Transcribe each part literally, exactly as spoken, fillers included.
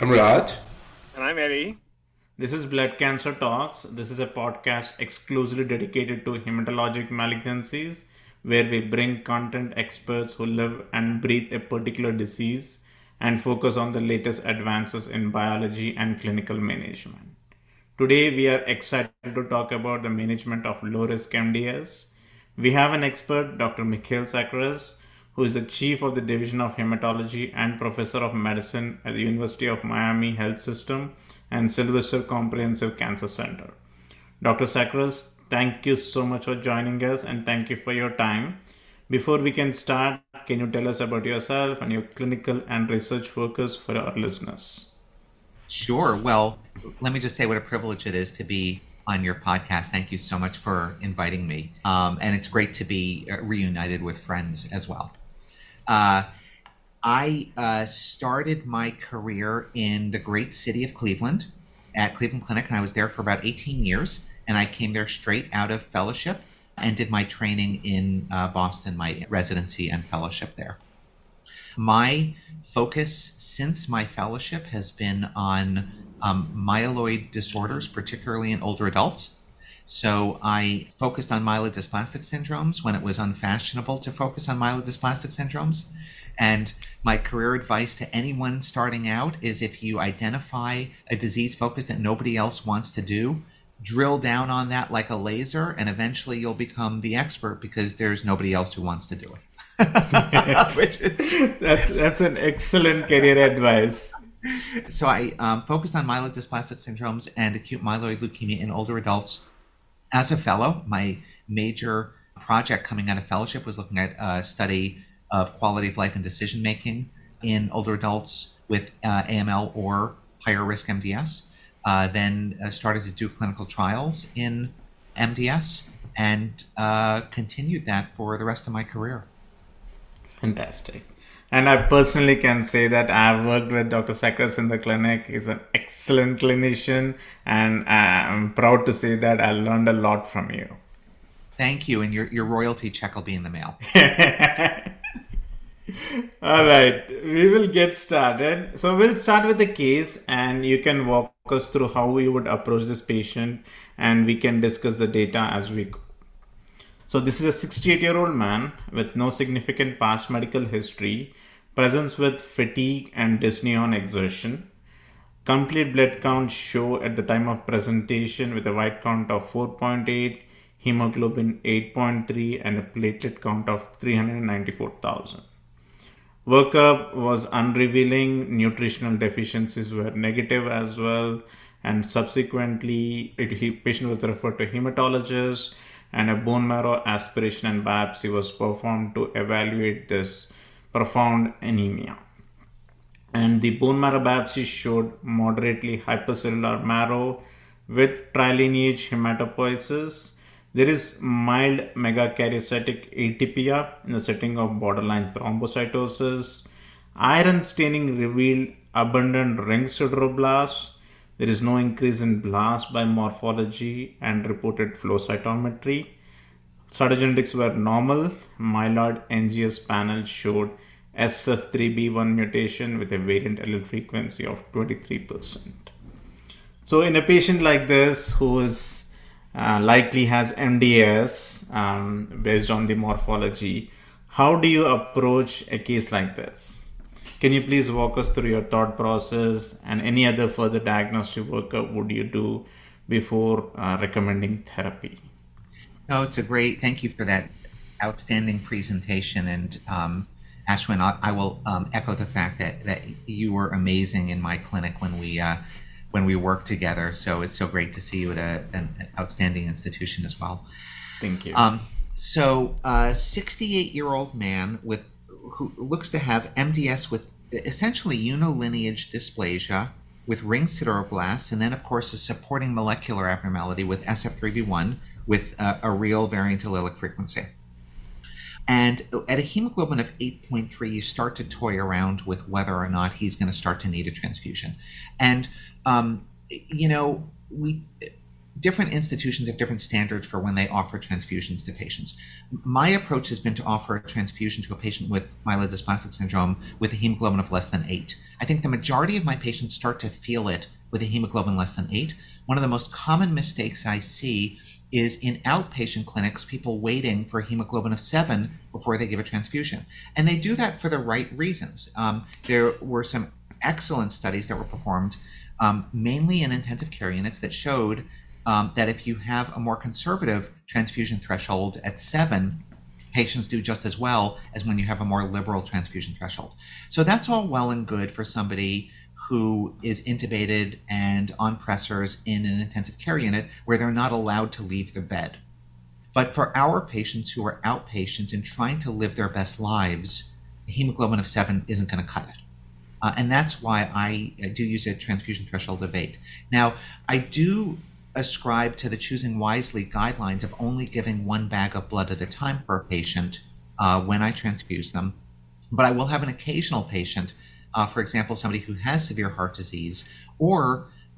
I'm Raj. And I'm Eddie. This is Blood Cancer Talks. This is a podcast exclusively dedicated to hematologic malignancies, where we bring content experts who live and breathe a particular disease and focus on the latest advances in biology and clinical management. Today, we are excited to talk about the management of low-risk M D S. We have an expert, Doctor Mikkael Sekeres, who is the chief of the Division of Hematology and professor of medicine at the University of Miami Health System and Sylvester Comprehensive Cancer Center. Doctor Sekeres, thank you so much for joining us and thank you for your time. Before we can start, can you tell us about yourself and your clinical and research focus for our listeners? Sure. Well, let me just say what a privilege it is to be on your podcast. Thank you so much for inviting me. Um, and it's great to be reunited with friends as well. Uh, I uh, started my career in the great city of Cleveland at Cleveland Clinic, and I was there for about eighteen years. And I came there straight out of fellowship and did my training in uh, Boston, my residency and fellowship there. My focus since my fellowship has been on um, myeloid disorders, particularly in older adults. So I focused on myelodysplastic syndromes when it was unfashionable to focus on myelodysplastic syndromes. And my career advice to anyone starting out is if you identify a disease focus that nobody else wants to do, drill down on that like a laser, and eventually you'll become the expert because there's nobody else who wants to do it. Which is that's that's an excellent career advice. So I um, focused on myelodysplastic syndromes and acute myeloid leukemia in older adults as a fellow. My major project coming out of fellowship was looking at a study of quality of life and decision making in older adults with uh, A M L or higher risk M D S. Uh, then uh, started to do clinical trials in M D S and uh, continued that for the rest of my career. Fantastic. And I personally can say that I've worked with Doctor Sekeres in the clinic. He's an excellent clinician, and I'm proud to say that I learned a lot from you. Thank you, and your, your royalty check will be in the mail. All right, we will get started. So we'll start with the case, and you can walk us through how we would approach this patient, and we can discuss the data as we go. So this is a sixty-eight-year-old man with no significant past medical history, presence with fatigue and dyspnea on exertion. Complete blood count show at the time of presentation with a white count of four point eight, hemoglobin eight point three, and a platelet count of three hundred ninety-four thousand. Workup was unrevealing, nutritional deficiencies were negative as well, and subsequently, the patient was referred to a hematologist, and a bone marrow aspiration and biopsy was performed to evaluate this profound anemia. And the bone marrow biopsy showed moderately hypercellular marrow with trilineage hematopoiesis. There is mild megakaryocytic atypia in the setting of borderline thrombocytosis. Iron staining revealed abundant ring sideroblasts. There is no increase in blast by morphology and reported flow cytometry. Cytogenetics were normal. Myeloid N G S panel showed S F three B one mutation with a variant allele frequency of twenty-three percent. So in a patient like this, who is uh, likely has M D S um, based on the morphology, how do you approach a case like this? Can you please walk us through your thought process and any other further diagnostic workup would you do before uh, recommending therapy? No, it's a great, thank you for that outstanding presentation. And um, Ashwin, I, I will um, echo the fact that, that you were amazing in my clinic when we uh, when we worked together. So it's so great to see you at a, an, an outstanding institution as well. Thank you. Um, so a sixty-eight-year-old man with who looks to have M D S with essentially unilineage dysplasia with ring sideroblasts, and then of course a supporting molecular abnormality with S F three B one with a, a real variant allelic frequency. And at a hemoglobin of eight point three, you start to toy around with whether or not he's going to start to need a transfusion. And, um, you know, we different institutions have different standards for when they offer transfusions to patients. My approach has been to offer a transfusion to a patient with myelodysplastic syndrome with a hemoglobin of less than eight. I think the majority of my patients start to feel it with a hemoglobin less than eight. One of the most common mistakes I see is in outpatient clinics, people waiting for a hemoglobin of seven before they give a transfusion. And they do that for the right reasons. Um, there were some excellent studies that were performed, um, mainly in intensive care units, that showed um, that if you have a more conservative transfusion threshold at seven, patients do just as well as when you have a more liberal transfusion threshold. So that's all well and good for somebody who is intubated and on pressors in an intensive care unit where they're not allowed to leave their bed. But for our patients who are outpatient and trying to live their best lives, the hemoglobin of seven isn't going to cut it. Uh, and that's why I do use a transfusion threshold of eight. Now, I do ascribe to the choosing wisely guidelines of only giving one bag of blood at a time for a patient uh, when I transfuse them. But I will have an occasional patient, Uh, for example, somebody who has severe heart disease, or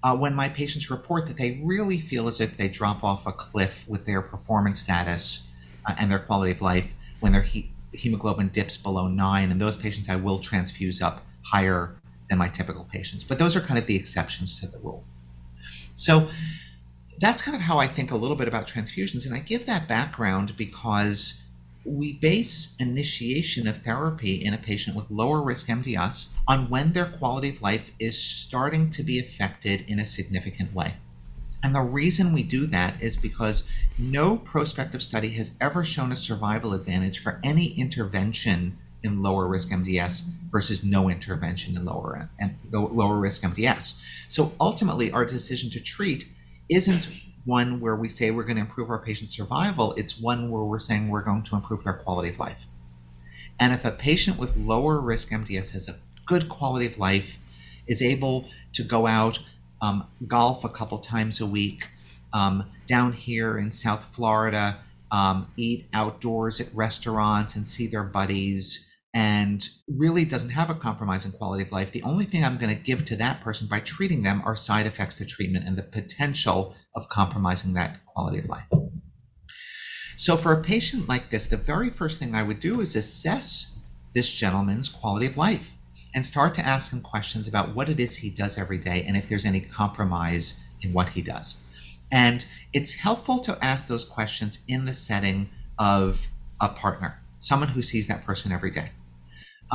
uh, when my patients report that they really feel as if they drop off a cliff with their performance status uh, and their quality of life when their he- hemoglobin dips below nine. And those patients I will transfuse up higher than my typical patients. But those are kind of the exceptions to the rule. So that's kind of how I think a little bit about transfusions. And I give that background because we base initiation of therapy in a patient with lower risk M D S on when their quality of life is starting to be affected in a significant way. And the reason we do that is because no prospective study has ever shown a survival advantage for any intervention in lower risk M D S versus no intervention in lower, lower risk M D S. So ultimately, our decision to treat isn't one where we say we're going to improve our patient's survival, it's one where we're saying we're going to improve their quality of life. And if a patient with lower risk M D S has a good quality of life, is able to go out, um, golf a couple times a week, um, down here in South Florida, um, eat outdoors at restaurants and see their buddies, and really doesn't have a compromise in quality of life, the only thing I'm going to give to that person by treating them are side effects to treatment and the potential of compromising that quality of life. So for a patient like this, the very first thing I would do is assess this gentleman's quality of life and start to ask him questions about what it is he does every day and if there's any compromise in what he does. And it's helpful to ask those questions in the setting of a partner, someone who sees that person every day.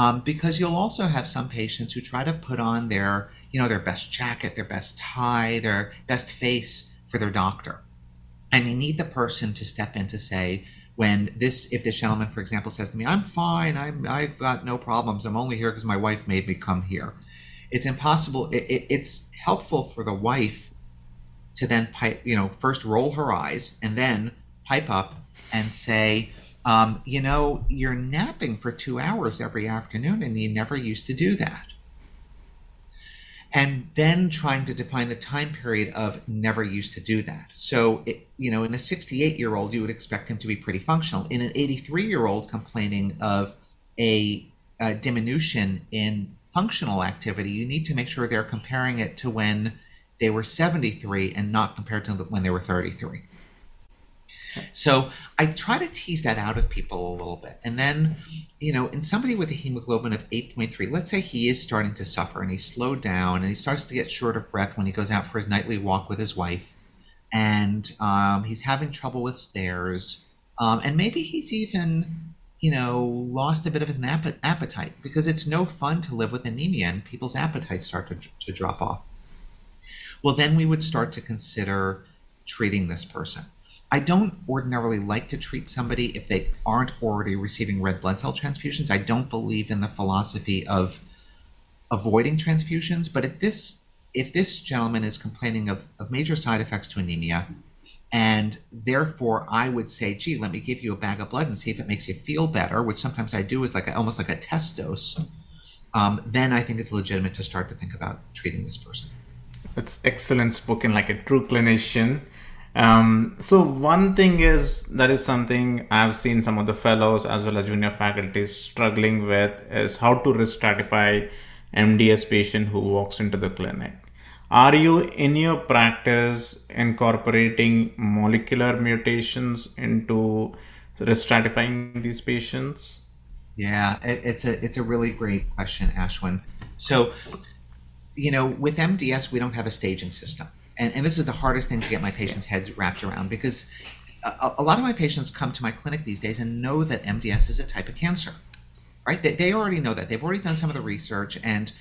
Um, because you'll also have some patients who try to put on their, you know, their best jacket, their best tie, their best face for their doctor. And you need the person to step in to say, when this, if this gentleman, for example, says to me, I'm fine, I'm, I've got no problems, I'm only here because my wife made me come here. It's impossible, it, it, it's helpful for the wife to then pipe, you know, first roll her eyes and then pipe up and say, um, you know, you're napping for two hours every afternoon and you never used to do that. And then trying to define the time period of never used to do that. So, it, you know, in a sixty-eight-year-old, you would expect him to be pretty functional. In an eighty-three-year-old complaining of a, a diminution in functional activity, you need to make sure they're comparing it to when they were seventy-three and not compared to when they were thirty-three. So I try to tease that out of people a little bit. And then, you know, in somebody with a hemoglobin of eight point three, let's say he is starting to suffer and he's slowed down and he starts to get short of breath when he goes out for his nightly walk with his wife, and um, he's having trouble with stairs, um, and maybe he's even, you know, lost a bit of his nap- appetite because it's no fun to live with anemia and people's appetites start to, to drop off. Well, then we would start to consider treating this person. I don't ordinarily like to treat somebody if they aren't already receiving red blood cell transfusions. I don't believe in the philosophy of avoiding transfusions, but if this if this gentleman is complaining of, of major side effects to anemia, and therefore I would say, gee, let me give you a bag of blood and see if it makes you feel better, which sometimes I do is like a, almost like a test dose, um, then I think it's legitimate to start to think about treating this person. That's excellent spoken, like a true clinician. Um, so one thing is, that is something I've seen some of the fellows as well as junior faculty struggling with, is how to risk stratify M D S patient who walks into the clinic. Are you in your practice incorporating molecular mutations into stratifying these patients? Yeah, it, it's a it's a really great question, Ashwin. So, you know, with M D S, we don't have a staging system. And, and this is the hardest thing to get my patients' heads wrapped around, because a, a lot of my patients come to my clinic these days and know that M D S is a type of cancer, right? They, they already know that. They've already done some of the research, and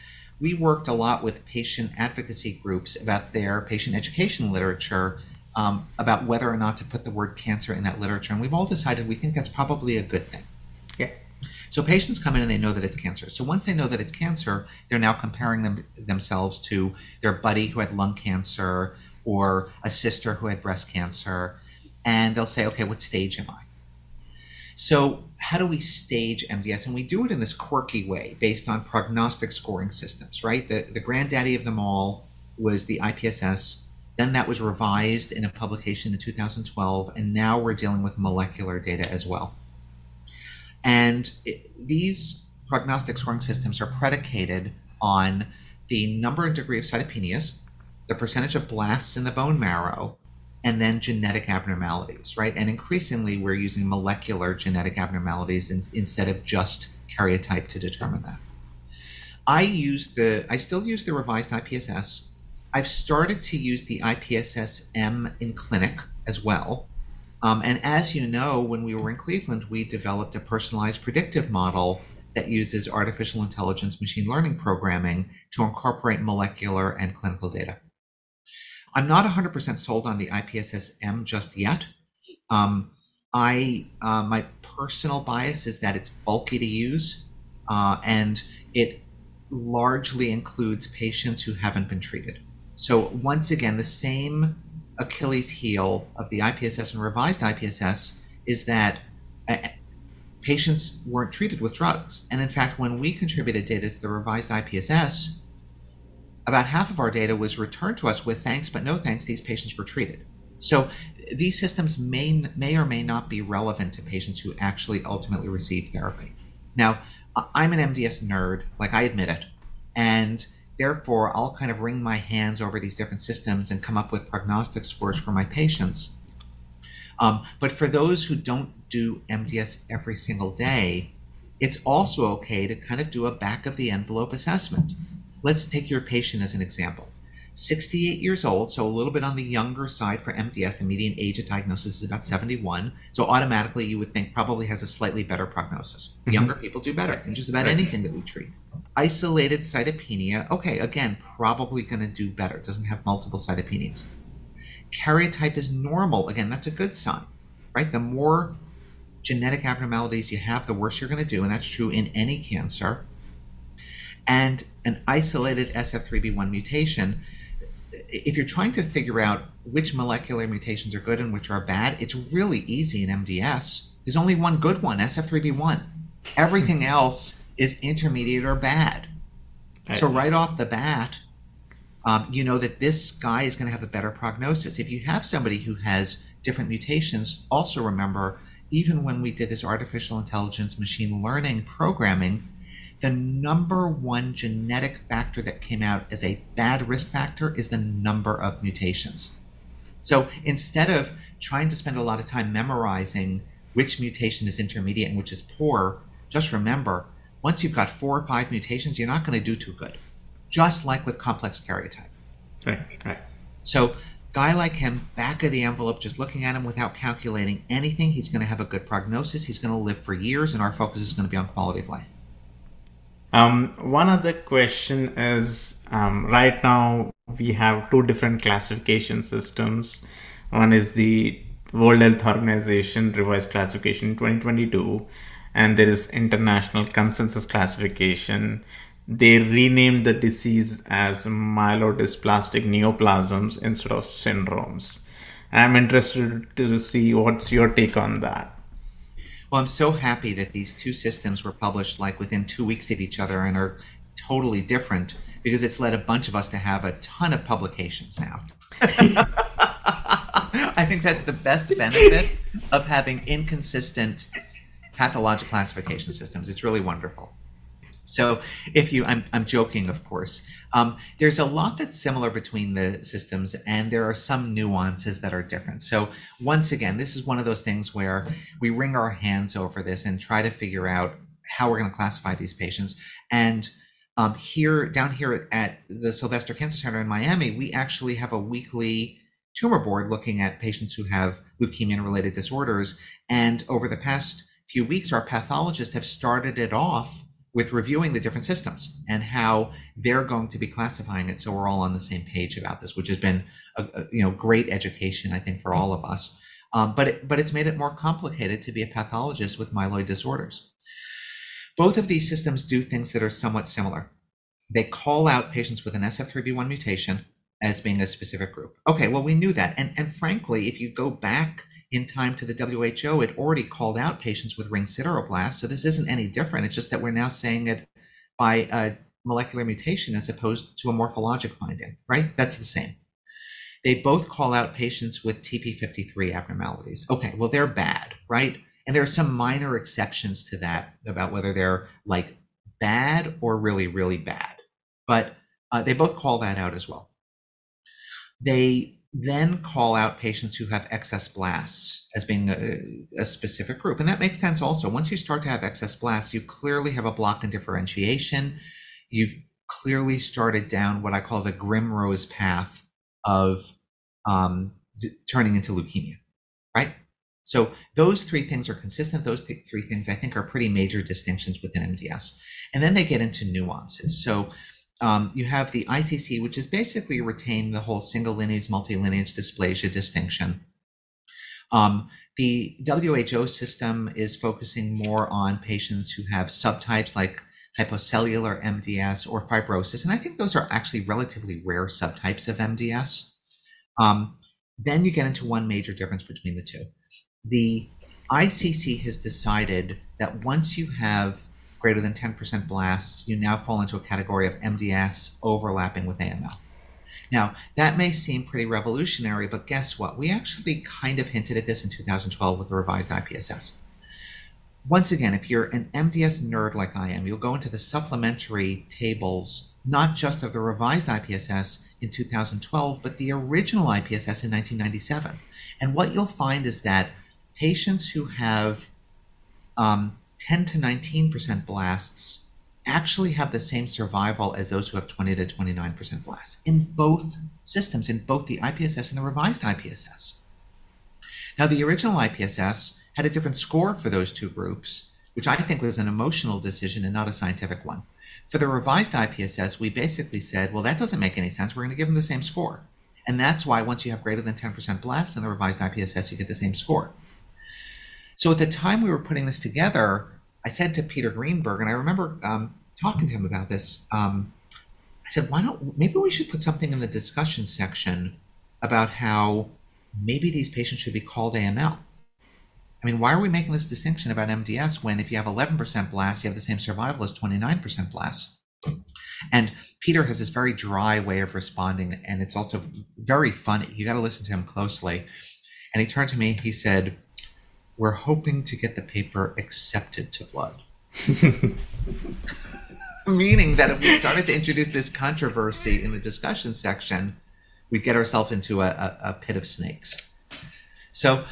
we worked a lot with patient advocacy groups about their patient education literature, um, about whether or not to put the word cancer in that literature. And we've all decided we think that's probably a good thing. Yeah. So patients come in and they know that it's cancer. So once they know that it's cancer, they're now comparing them, themselves to their buddy who had lung cancer or a sister who had breast cancer. And they'll say, okay, what stage am I? So how do we stage M D S? And we do it in this quirky way based on prognostic scoring systems, right? The, the granddaddy of them all was the I P S S. Then that was revised in a publication in two thousand twelve. And now we're dealing with molecular data as well. And it, these prognostic scoring systems are predicated on the number and degree of cytopenias, the percentage of blasts in the bone marrow, and then genetic abnormalities, right? And increasingly, we're using molecular genetic abnormalities in, instead of just karyotype to determine that. I use the, I still use the revised I P S S. I've started to use the I P S S M in clinic as well. Um, and as you know, when we were in Cleveland, we developed a personalized predictive model that uses artificial intelligence machine learning programming to incorporate molecular and clinical data. I'm not one hundred percent sold on the I P S S M just yet. Um, I uh, my personal bias is that it's bulky to use, uh, and it largely includes patients who haven't been treated. So once again, the same Achilles heel of the I P S S and revised I P S S is that uh, patients weren't treated with drugs. And in fact, when we contributed data to the revised I P S S, about half of our data was returned to us with thanks, but no thanks, these patients were treated. So these systems may, may or may not be relevant to patients who actually ultimately receive therapy. Now, I'm an M D S nerd, like I admit it, and therefore, I'll kind of wring my hands over these different systems and come up with prognostic scores for my patients. Um, but for those who don't do M D S every single day, it's also okay to kind of do a back of the envelope assessment. Let's take your patient as an example. sixty-eight years old, so a little bit on the younger side for M D S. The median age of diagnosis is about seventy-one. So automatically, you would think probably has a slightly better prognosis. Mm-hmm. Younger people do better in just about anything that we treat. Isolated cytopenia, okay, again, probably going to do better. It doesn't have multiple cytopenias. Karyotype is normal. Again, that's a good sign, right? The more genetic abnormalities you have, the worse you're going to do, and that's true in any cancer. And an isolated S F three B one mutation, if you're trying to figure out which molecular mutations are good and which are bad, it's really easy in M D S. There's only one good one, S F three B one. Everything else is intermediate or bad. Right. So right off the bat, um, you know that this guy is gonna have a better prognosis. If you have somebody who has different mutations, also remember, even when we did this artificial intelligence machine learning programming, the number one genetic factor that came out as a bad risk factor is the number of mutations. So instead of trying to spend a lot of time memorizing which mutation is intermediate and which is poor, just remember, once you've got four or five mutations, you're not going to do too good, just like with complex karyotype. Right, right. So guy like him, back of the envelope, just looking at him without calculating anything, he's going to have a good prognosis, he's going to live for years, and our focus is going to be on quality of life. Um, one other question is, um, right now we have two different classification systems. One is the World Health Organization revised classification in twenty twenty-two. And there is International Consensus Classification. They renamed the disease as myelodysplastic neoplasms instead of syndromes. I'm interested to see what's your take on that. Well, I'm so happy that these two systems were published like within two weeks of each other and are totally different, because it's led a bunch of us to have a ton of publications now. I think that's the best benefit of having inconsistent pathologic classification systems. It's really wonderful. So if you, I'm, I'm joking, of course, um, there's a lot that's similar between the systems, and there are some nuances that are different. So once again, this is one of those things where we wring our hands over this and try to figure out how we're going to classify these patients. And um, here, down here at the Sylvester Cancer Center in Miami, we actually have a weekly tumor board looking at patients who have leukemia and related disorders. And over the past few weeks, our pathologists have started it off with reviewing the different systems and how they're going to be classifying it, so we're all on the same page about this, which has been a, a you know great education, I think, for all of us. Um, but it, but it's made it more complicated to be a pathologist with myeloid disorders. Both of these systems do things that are somewhat similar. They call out patients with an S F three B one mutation as being a specific group. Okay, well, we knew that, and and frankly, if you go back in time to the W H O, it already called out patients with ring sideroblasts, so this isn't any different. It's just that we're now saying it by a molecular mutation as opposed to a morphologic finding, right? That's the same. They both call out patients with T P fifty-three abnormalities. Okay, well, they're bad, right? And there are some minor exceptions to that about whether they're like bad or really, really bad. But uh, they both call that out as well. They then call out patients who have excess blasts as being a, a specific group. And that makes sense also. Once you start to have excess blasts, you clearly have a block in differentiation. You've clearly started down what I call the grim rose path of um, d- turning into leukemia, right? So those three things are consistent. Those th- three things, I think, are pretty major distinctions within M D S. And then they get into nuances. So Um, you have the I C C, which is basically retain the whole single lineage, multi-lineage dysplasia distinction. Um, the W H O system is focusing more on patients who have subtypes like hypocellular M D S or fibrosis. And I think those are actually relatively rare subtypes of M D S. Um, then you get into one major difference between the two. The I C C has decided that once you have greater than ten percent blasts, you now fall into a category of M D S overlapping with A M L. Now, that may seem pretty revolutionary, but guess what? We actually kind of hinted at this in two thousand twelve with the revised I P S S. Once again, if you're an M D S nerd like I am, you'll go into the supplementary tables, not just of the revised I P S S in two thousand twelve, but the original I P S S in nineteen ninety-seven. And what you'll find is that patients who have um, ten to nineteen percent blasts actually have the same survival as those who have twenty to twenty-nine percent blasts in both systems, in both the I P S S and the revised I P S S. Now, the original I P S S had a different score for those two groups, which I think was an emotional decision and not a scientific one. For the revised I P S S, we basically said, well, that doesn't make any sense. We're going to give them the same score. And that's why once you have greater than ten percent blasts in the revised I P S S, you get the same score. So at the time we were putting this together, I said to Peter Greenberg, and I remember um, talking to him about this, um, I said, why don't, maybe we should put something in the discussion section about how maybe these patients should be called A M L. I mean, why are we making this distinction about M D S when if you have eleven percent blasts, you have the same survival as twenty-nine percent blasts? And Peter has this very dry way of responding, and it's also very funny. You got to listen to him closely. And he turned to me, he said, "We're hoping to get the paper accepted to blood." Meaning that if we started to introduce this controversy in the discussion section, we'd get ourselves into a, a, a pit of snakes. So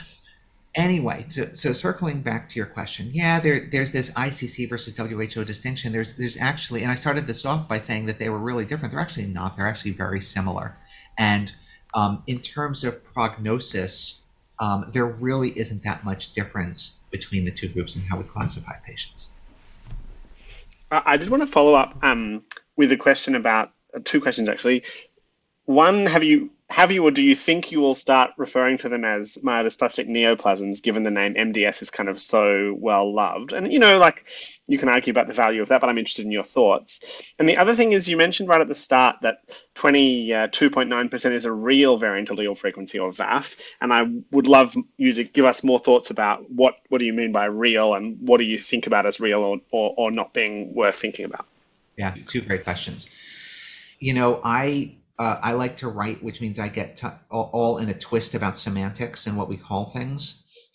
anyway, to, so circling back to your question, yeah, there, there's this I C C versus W H O distinction. There's, there's actually, and I started this off by saying that they were really different. They're actually not. They're actually very similar. And um, in terms of prognosis, Um, there really isn't that much difference between the two groups in how we classify patients. I did want to follow up um, with a question about uh, two questions, actually. One, have you have you or do you think you will start referring to them as myelodysplastic neoplasms, given the name M D S is kind of so well loved? And, you know, like you can argue about the value of that, but I'm interested in your thoughts. And the other thing is you mentioned right at the start that twenty-two point nine percent is a real variant allele frequency or V A F. And I would love you to give us more thoughts about what, what do you mean by real and what do you think about as real or, or, or not being worth thinking about? Yeah, two great questions. You know, I... Uh, I like to write, which means I get t- all, all in a twist about semantics and what we call things,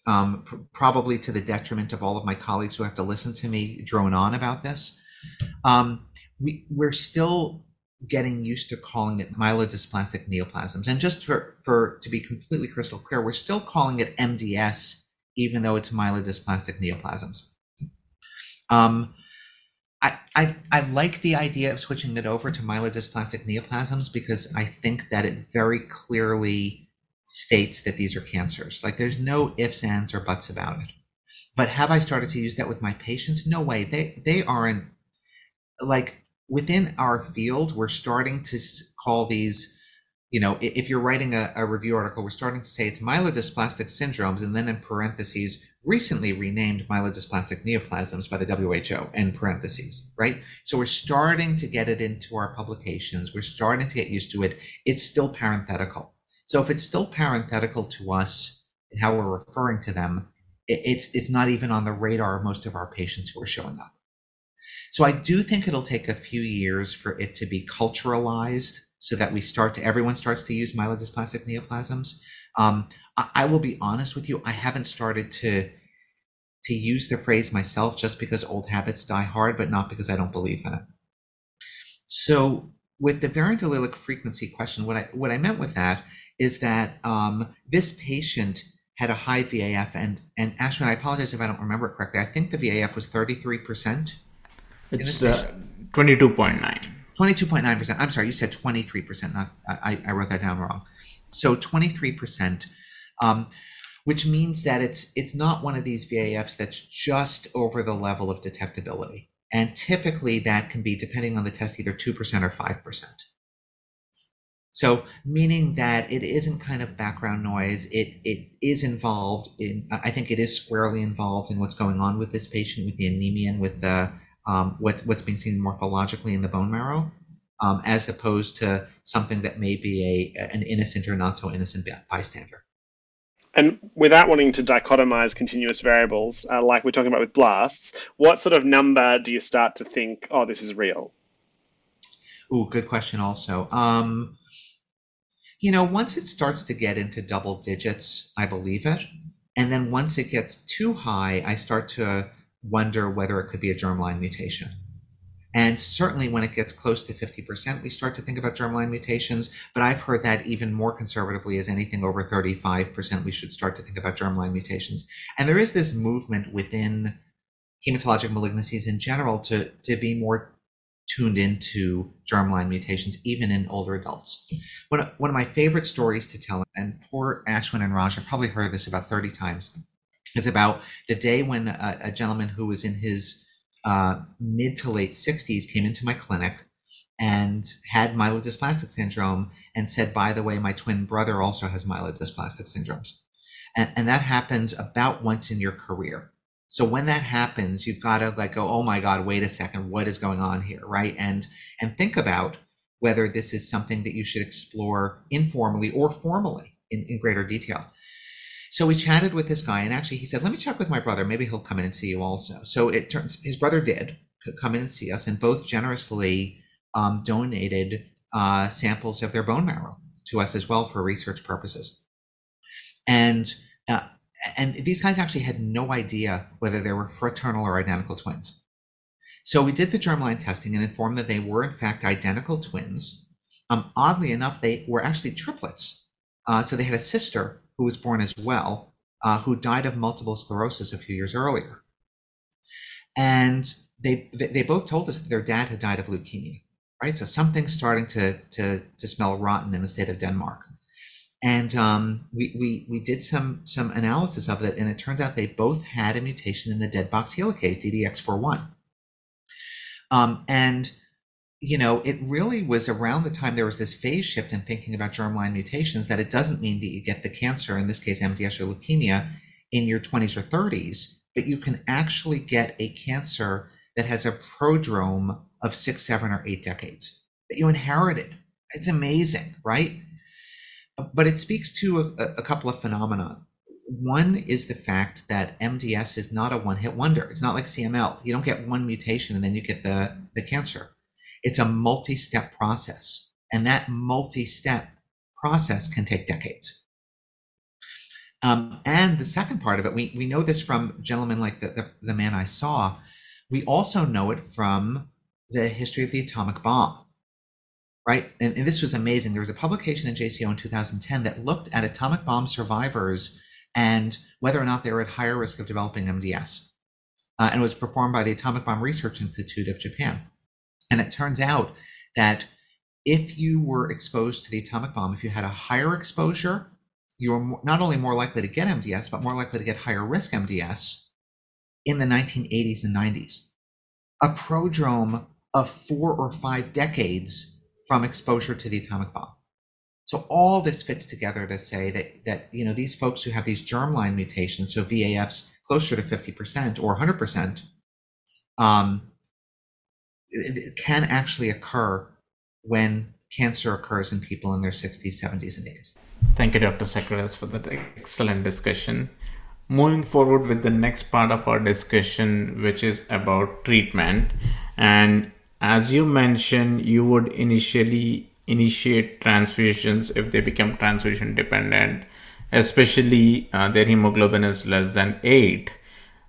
um, pr- probably to the detriment of all of my colleagues who have to listen to me drone on about this. Um, we, we're still getting used to calling it myelodysplastic neoplasms. And just for, for to be completely crystal clear, we're still calling it M D S, even though it's myelodysplastic neoplasms. Um, I, I, I like the idea of switching it over to myelodysplastic neoplasms because I think that it very clearly states that these are cancers. Like, there's no ifs, ands, or buts about it. But have I started to use that with my patients? No way. They, they aren't, like, within our field, we're starting to call these, you know, if you're writing a, a review article, we're starting to say it's myelodysplastic syndromes, and then in parentheses, recently renamed myelodysplastic neoplasms by the W H O, in parentheses, right? So we're starting to get it into our publications. We're starting to get used to it. It's still parenthetical. So if it's still parenthetical to us and how we're referring to them, it's it's not even on the radar of most of our patients who are showing up. So I do think it'll take a few years for it to be culturalized so that we start to, everyone starts to use myelodysplastic neoplasms. Um, I, I will be honest with you, I haven't started to to use the phrase myself just because old habits die hard, but not because I don't believe in it. So with the variant allelic frequency question, what I what I meant with that is that um, this patient had a high V A F, and and Ashwin, I apologize if I don't remember it correctly. I think the V A F was thirty-three percent. It's uh, twenty-two point nine. twenty-two point nine percent. I'm sorry, you said twenty-three percent. Not I, I wrote that down wrong. So twenty-three percent, um, which means that it's it's not one of these V A Fs that's just over the level of detectability. And typically that can be, depending on the test, either two percent or five percent. So meaning that it isn't kind of background noise. It it is involved in, I think it is squarely involved in what's going on with this patient, with the anemia and with the um, what, what's being seen morphologically in the bone marrow, um, as opposed to something that may be a an innocent or not so innocent bystander. And without wanting to dichotomize continuous variables, uh, like we're talking about with blasts, what sort of number do you start to think, oh, this is real? Ooh, good question also. Um, you know, once it starts to get into double digits, I believe it. And then once it gets too high, I start to wonder whether it could be a germline mutation. And certainly when it gets close to fifty percent, we start to think about germline mutations, but I've heard that even more conservatively as anything over thirty-five percent, we should start to think about germline mutations. And there is this movement within hematologic malignancies in general to, to be more tuned into germline mutations, even in older adults. One of, one of my favorite stories to tell, and poor Ashwin and Raj, I've probably heard this about thirty times, is about the day when a, a gentleman who was in his Uh, mid to late sixties came into my clinic and had myelodysplastic syndrome and said, by the way, my twin brother also has myelodysplastic syndromes. And, and that happens about once in your career. So when that happens, you've got to like go, oh my God, wait a second, what is going on here, right? And, and think about whether this is something that you should explore informally or formally in, in greater detail. So we chatted with this guy, and actually he said, let me check with my brother. Maybe he'll come in and see you also. So it turns, his brother did come in and see us, and both generously um, donated uh, samples of their bone marrow to us as well for research purposes. And, uh, and these guys actually had no idea whether they were fraternal or identical twins. So we did the germline testing and informed that they were in fact identical twins. Um, oddly enough, they were actually triplets. Uh, so they had a sister who was born as well, uh, who died of multiple sclerosis a few years earlier. And they they both told us that their dad had died of leukemia, right? So something's starting to to, to smell rotten in the state of Denmark. And um, we, we, we did some, some analysis of it, and it turns out they both had a mutation in the dead box helicase, D D X forty-one. Um, and you know, it really was around the time there was this phase shift in thinking about germline mutations that it doesn't mean that you get the cancer, in this case, M D S or leukemia, in your twenties or thirties, but you can actually get a cancer that has a prodrome of six, seven, or eight decades that you inherited. It's amazing, right? But it speaks to a, a couple of phenomena. One is the fact that M D S is not a one-hit wonder. It's not like C M L. You don't get one mutation and then you get the, the cancer. It's a multi-step process, and that multi-step process can take decades. Um, and the second part of it, we, we know this from gentlemen like the, the, the man I saw. We also know it from the history of the atomic bomb, right? And, and this was amazing. There was a publication in J C O in two thousand ten that looked at atomic bomb survivors and whether or not they were at higher risk of developing M D S. Uh, and it was performed by the Atomic Bomb Research Institute of Japan. And it turns out that if you were exposed to the atomic bomb, if you had a higher exposure, you were not only more likely to get M D S, but more likely to get higher risk M D S in the nineteen eighties and nineties. A prodrome of four or five decades from exposure to the atomic bomb. So all this fits together to say that, that you know, these folks who have these germline mutations, so V A Fs closer to fifty percent or one hundred percent, um, it, it can actually occur when cancer occurs in people in their sixties, seventies, and eighties. Thank you, Doctor Sekeres, for that excellent discussion. Moving forward with the next part of our discussion, which is about treatment. And as you mentioned, you would initially initiate transfusions if they become transfusion dependent, especially uh, their hemoglobin is less than eight,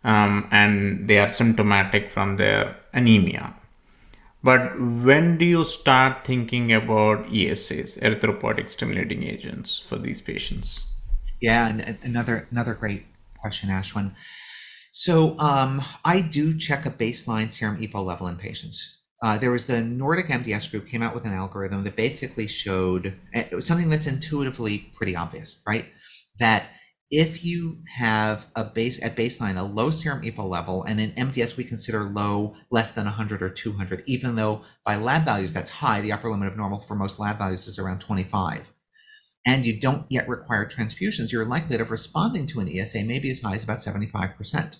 um, and they are symptomatic from their anemia. But when do you start thinking about E S As, erythropoietic stimulating agents, for these patients? Yeah, and another another great question, Ashwin. So um, I do check a baseline serum E P O level in patients. Uh, there was the Nordic M D S group came out with an algorithm that basically showed something that's intuitively pretty obvious, right? That if you have a base at baseline, a low serum E P O level, and in M D S we consider low less than one hundred or two hundred, even though by lab values that's high, the upper limit of normal for most lab values is around twenty-five, and you don't yet require transfusions, your likelihood of responding to an E S A may be as high as about seventy-five percent.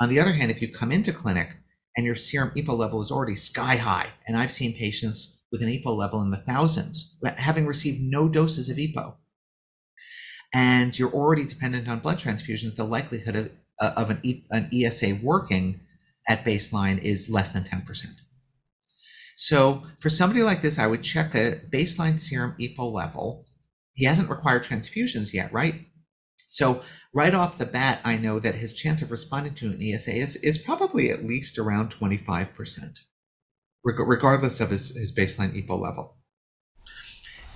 On the other hand, if you come into clinic and your serum E P O level is already sky high, and I've seen patients with an E P O level in the thousands, having received no doses of E P O, and you're already dependent on blood transfusions, the likelihood of, uh, of an, e- an E S A working at baseline is less than ten percent. So for somebody like this, I would check a baseline serum E P O level. He hasn't required transfusions yet, right? So right off the bat, I know that his chance of responding to an E S A is, is probably at least around twenty-five percent, regardless of his, his baseline E P O level.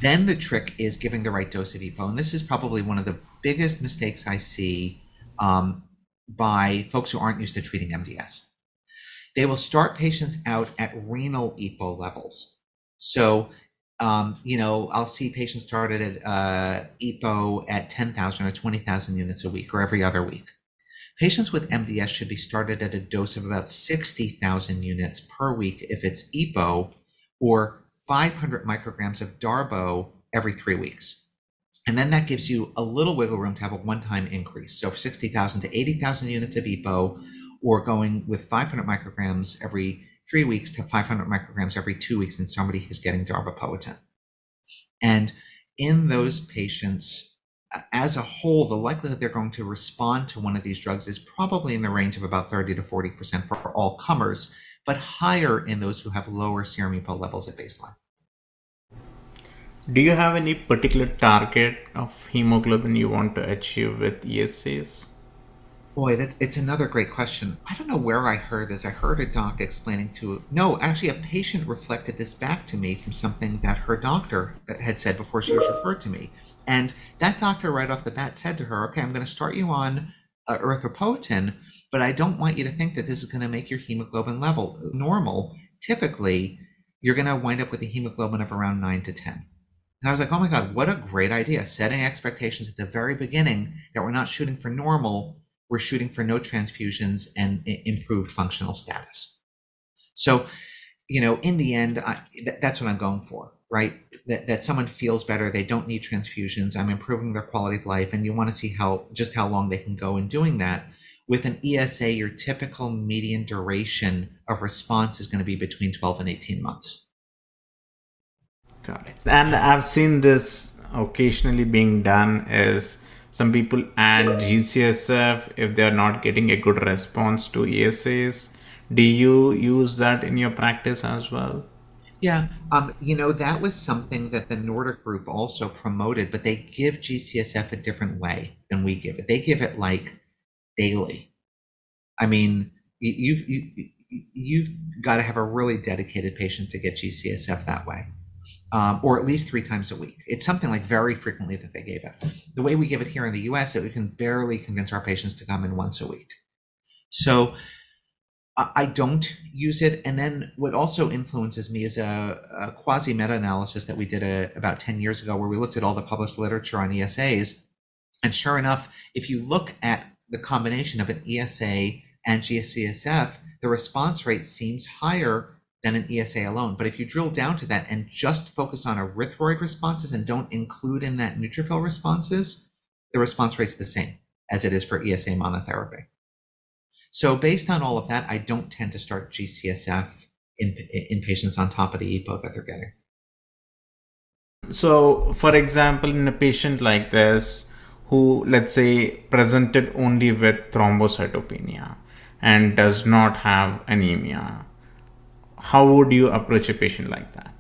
Then the trick is giving the right dose of E P O. And this is probably one of the biggest mistakes I see um, by folks who aren't used to treating M D S. They will start patients out at renal E P O levels. So Um, you know, I'll see patients started at uh, E P O at ten thousand or twenty thousand units a week or every other week. Patients with M D S should be started at a dose of about sixty thousand units per week if it's E P O, or five hundred micrograms of Darbo every three weeks. And then that gives you a little wiggle room to have a one-time increase. So sixty thousand to eighty thousand units of E P O, or going with five hundred micrograms every three weeks to five hundred micrograms every two weeks in somebody who's getting Darbopoetan. And in those patients, as a whole, the likelihood they're going to respond to one of these drugs is probably in the range of about thirty to forty percent for all comers, but higher in those who have lower serum E P O levels at baseline. Do you have any particular target of hemoglobin you want to achieve with E S As? Boy, that, it's another great question. I don't know where I heard this. I heard a doc explaining to, no, actually a patient reflected this back to me from something that her doctor had said before she was referred to me. And that doctor right off the bat said to her, okay, I'm going to start you on uh, erythropoietin, but I don't want you to think that this is going to make your hemoglobin level normal. Typically, you're going to wind up with a hemoglobin of around nine to ten. And I was like, oh my God, what a great idea. Setting expectations at the very beginning that we're not shooting for normal, we're shooting for no transfusions and improved functional status. So, you know, in the end, I, th- that's what I'm going for, right? That, that someone feels better, they don't need transfusions, I'm improving their quality of life, and you want to see how just how long they can go in doing that. With an E S A, your typical median duration of response is going to be between twelve and eighteen months. Got it. And I've seen this occasionally being done is some people add G C S F if they're not getting a good response to E S As. Do you use that in your practice as well? Yeah, um, you know, that was something that the Nordic group also promoted, but they give G C S F a different way than we give it. They give it like daily. I mean, you, you, you've got to have a really dedicated patient to get G C S F that way, um, or at least three times a week. It's something like very frequently that they gave it. The way we give it here in the U S, that we can barely convince our patients to come in once a week. So I don't use it. And then what also influences me is a, a quasi meta-analysis that we did a, about ten years ago, where we looked at all the published literature on E S As. And sure enough, if you look at the combination of an E S A and G C S F, the response rate seems higher than an E S A alone. But if you drill down to that and just focus on erythroid responses and don't include in that neutrophil responses, the response rate's the same as it is for E S A monotherapy. So based on all of that, I don't tend to start G C S F in in patients on top of the E P O that they're getting. So for example, in a patient like this, who let's say presented only with thrombocytopenia and does not have anemia, how would you approach a patient like that?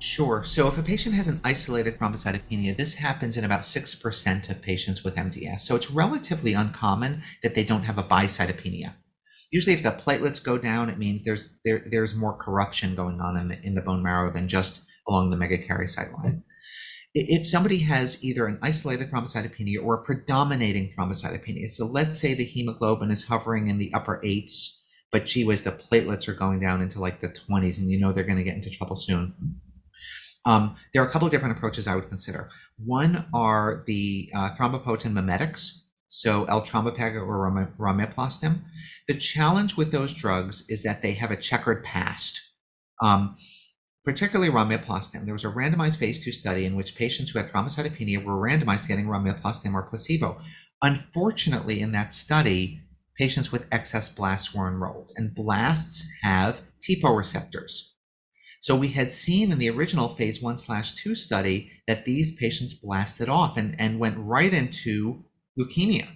Sure. So if a patient has an isolated thrombocytopenia, this happens in about six percent of patients with M D S. So it's relatively uncommon that they don't have a bicytopenia. Usually if the platelets go down, it means there's there, there's more corruption going on in the, in the bone marrow than just along the megakaryocyte line. If somebody has either an isolated thrombocytopenia or a predominating thrombocytopenia, so let's say the hemoglobin is hovering in the upper eights, but gee whiz, the platelets are going down into like the twenties, and you know they're going to get into trouble soon. Um, there are a couple of different approaches I would consider. One are the uh, thrombopoietin mimetics, so L-trombopag or Romiplostim. The challenge with those drugs is that they have a checkered past, um, particularly Romiplostim. There was a randomized phase two study in which patients who had thrombocytopenia were randomized getting Romiplostim or placebo. Unfortunately, in that study, patients with excess blasts were enrolled, and blasts have T P O receptors. So we had seen in the original phase one slash two study that these patients blasted off and, and went right into leukemia,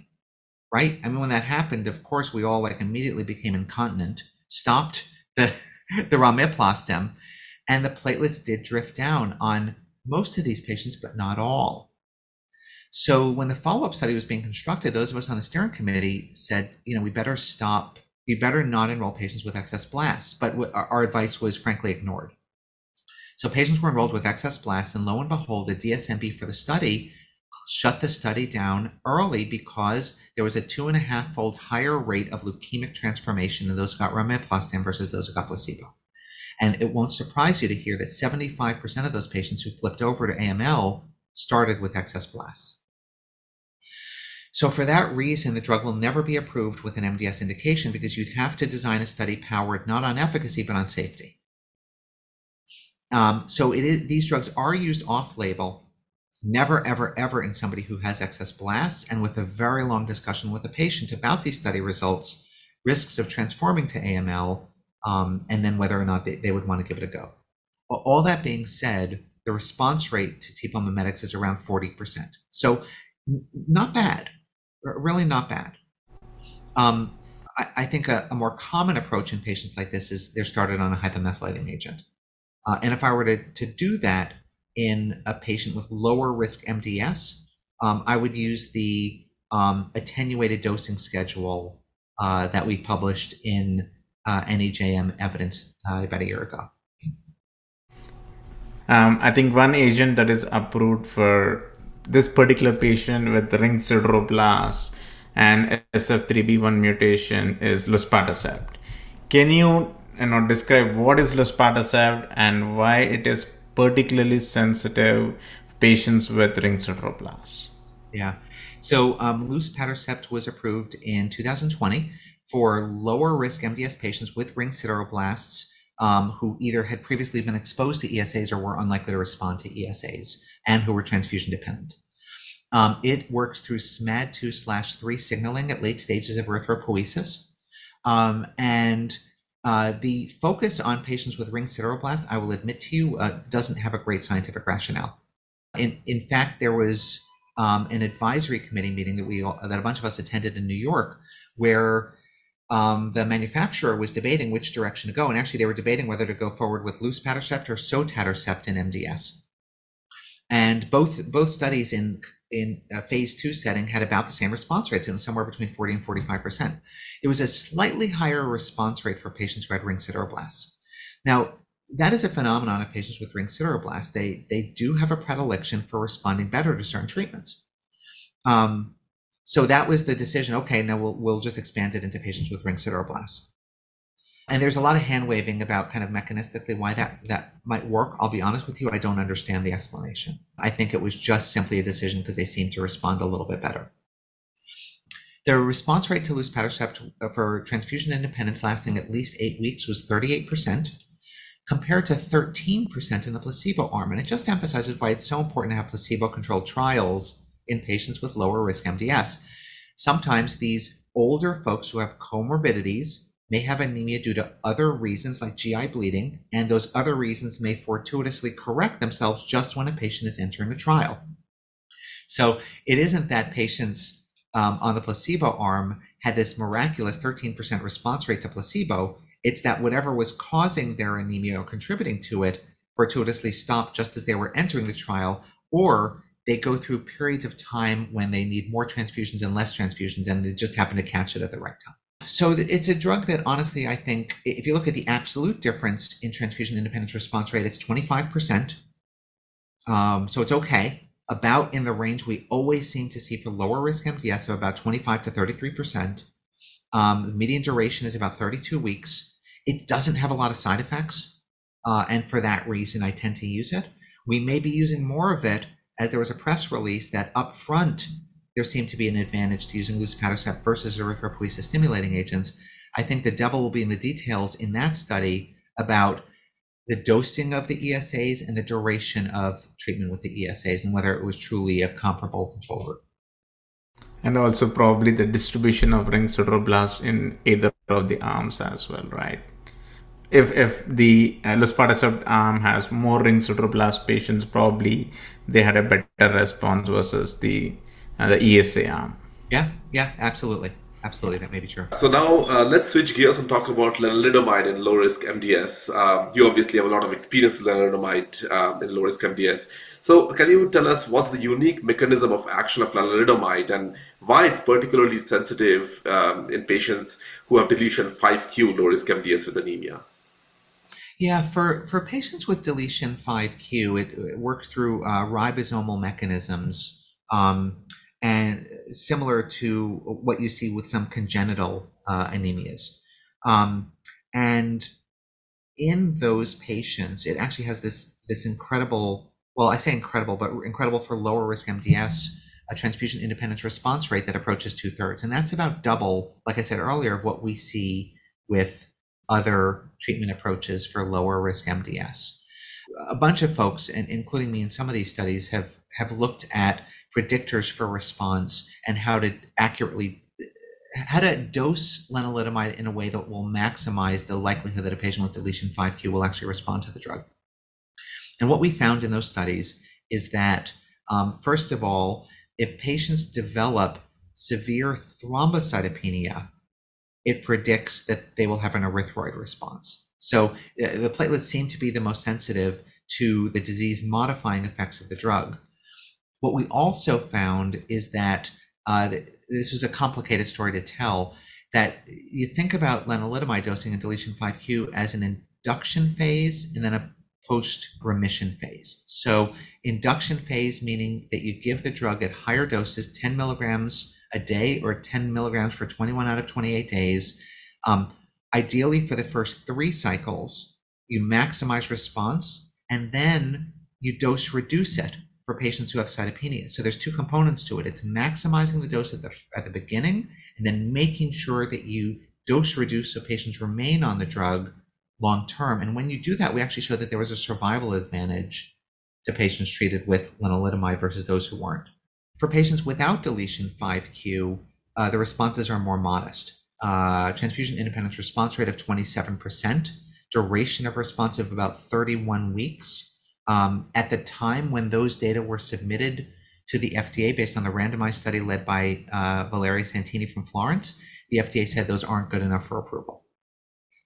right? I mean, when that happened, of course, we all like immediately became incontinent, stopped the, the Romiplostim, and the platelets did drift down on most of these patients, but not all. So when the follow-up study was being constructed, those of us on the steering committee said, you know, we better stop we better not enroll patients with excess blasts, but our advice was frankly ignored. So patients were enrolled with excess blasts, and lo and behold, the D S M B for the study shut the study down early because there was a two and a half fold higher rate of leukemic transformation in those who got Romiplostim versus those who got placebo. And it won't surprise you to hear that seventy-five percent of those patients who flipped over to A M L started with excess blasts. So for that reason, the drug will never be approved with an M D S indication, because you'd have to design a study powered not on efficacy, but on safety. Um, so it is, these drugs are used off-label, never, ever, ever in somebody who has excess blasts, and with a very long discussion with the patient about these study results, risks of transforming to A M L, um, and then whether or not they, they would want to give it a go. Well, all that being said, the response rate to T P O mimetics is around forty percent. So n- not bad. Really not bad. Um, I, I think a, a more common approach in patients like this is they're started on a hypomethylating agent. Uh, and if I were to, to do that in a patient with lower risk M D S, um, I would use the um, attenuated dosing schedule uh, that we published in uh, N E J M Evidence uh, about a year ago. Um, I think one agent that is approved for this particular patient with ring sideroblasts and S F three B one mutation is Luspatercept. Can you, you know, describe what is Luspatercept and why it is particularly sensitive patients with ring sideroblasts? Yeah. So um, Luspatercept was approved in two thousand twenty for lower risk M D S patients with ring sideroblasts um, who either had previously been exposed to E S As or were unlikely to respond to E S As, and who were transfusion dependent. Um, it works through S M A D two slash three signaling at late stages of erythropoiesis. Um, and uh, the focus on patients with ring sideroblasts, I will admit to you, uh, doesn't have a great scientific rationale. In, in fact, there was um, an advisory committee meeting that we all, that a bunch of us attended in New York, where um, the manufacturer was debating which direction to go. And actually, they were debating whether to go forward with Luspatercept or Sotatercept in M D S. And both both studies in in a phase two setting had about the same response rates, and somewhere between forty and forty-five percent. It was a slightly higher response rate for patients who had ring sideroblasts. Now, that is a phenomenon of patients with ring sideroblasts. They, they do have a predilection for responding better to certain treatments. Um, so that was the decision. Okay, now we'll, we'll just expand it into patients with ring sideroblasts. And there's a lot of hand waving about kind of mechanistically why that, that might work. I'll be honest with you, I don't understand the explanation. I think it was just simply a decision because they seem to respond a little bit better. Their response rate to luspatercept for transfusion independence lasting at least eight weeks was thirty-eight percent, compared to thirteen percent in the placebo arm. And it just emphasizes why it's so important to have placebo-controlled trials in patients with lower risk M D S. Sometimes these older folks who have comorbidities may have anemia due to other reasons like G I bleeding, and those other reasons may fortuitously correct themselves just when a patient is entering the trial. So it isn't that patients um, on the placebo arm had this miraculous thirteen percent response rate to placebo. It's that whatever was causing their anemia or contributing to it fortuitously stopped just as they were entering the trial, or they go through periods of time when they need more transfusions and less transfusions, and they just happen to catch it at the right time. So it's a drug that, honestly, I think, if you look at the absolute difference in transfusion independence response rate, it's twenty-five percent. Um, so it's okay, about in the range we always seem to see for lower risk M D S of about twenty-five to thirty-three percent. Um, median duration is about thirty-two weeks. It doesn't have a lot of side effects. Uh, and for that reason, I tend to use it. We may be using more of it, as there was a press release that up front, there seemed to be an advantage to using luspatercept versus erythropoiesis-stimulating agents. I think the devil will be in the details in that study about the dosing of the E S As and the duration of treatment with the E S As, and whether it was truly a comparable control group. And also probably the distribution of ring sideroblast in either of the arms as well, right? If if the uh, luspatercept arm has more ring sideroblast patients, probably they had a better response versus the Uh, the E S A arm. Yeah, yeah, absolutely. Absolutely, that may be true. So now uh, let's switch gears and talk about lenalidomide in low-risk M D S. Um, you obviously have a lot of experience with lenalidomide um, in low-risk M D S. So can you tell us what's the unique mechanism of action of lenalidomide and why it's particularly sensitive um, in patients who have deletion five Q low-risk M D S with anemia? Yeah, for, for patients with deletion five Q, it, it works through uh, ribosomal mechanisms. Um, And similar to what you see with some congenital uh, anemias. Um, and in those patients, it actually has this, this incredible, well, I say incredible, but incredible for lower risk M D S, a transfusion independence response rate that approaches two thirds. And that's about double, like I said earlier, of what we see with other treatment approaches for lower risk M D S. A bunch of folks, and including me in some of these studies, have, have looked at predictors for response and how to accurately, how to dose lenalidomide in a way that will maximize the likelihood that a patient with deletion five Q will actually respond to the drug. And what we found in those studies is that, um, first of all, if patients develop severe thrombocytopenia, it predicts that they will have an erythroid response. So uh, the platelets seem to be the most sensitive to the disease-modifying effects of the drug. What we also found is that, uh, this was a complicated story to tell, that you think about lenalidomide dosing in deletion five Q as an induction phase and then a post-remission phase. So induction phase, meaning that you give the drug at higher doses, ten milligrams a day or ten milligrams for twenty-one out of twenty-eight days. Um, ideally for the first three cycles, you maximize response and then you dose reduce it for patients who have cytopenia. So there's two components to it. It's maximizing the dose at the, at the beginning and then making sure that you dose reduce so patients remain on the drug long-term. And when you do that, we actually showed that there was a survival advantage to patients treated with lenalidomide versus those who weren't. For patients without deletion five Q, uh, the responses are more modest. Uh, transfusion independence response rate of twenty-seven percent, duration of response of about thirty-one weeks. Um, at the time when those data were submitted to the F D A based on the randomized study led by uh, Valeria Santini from Florence, the F D A said those aren't good enough for approval.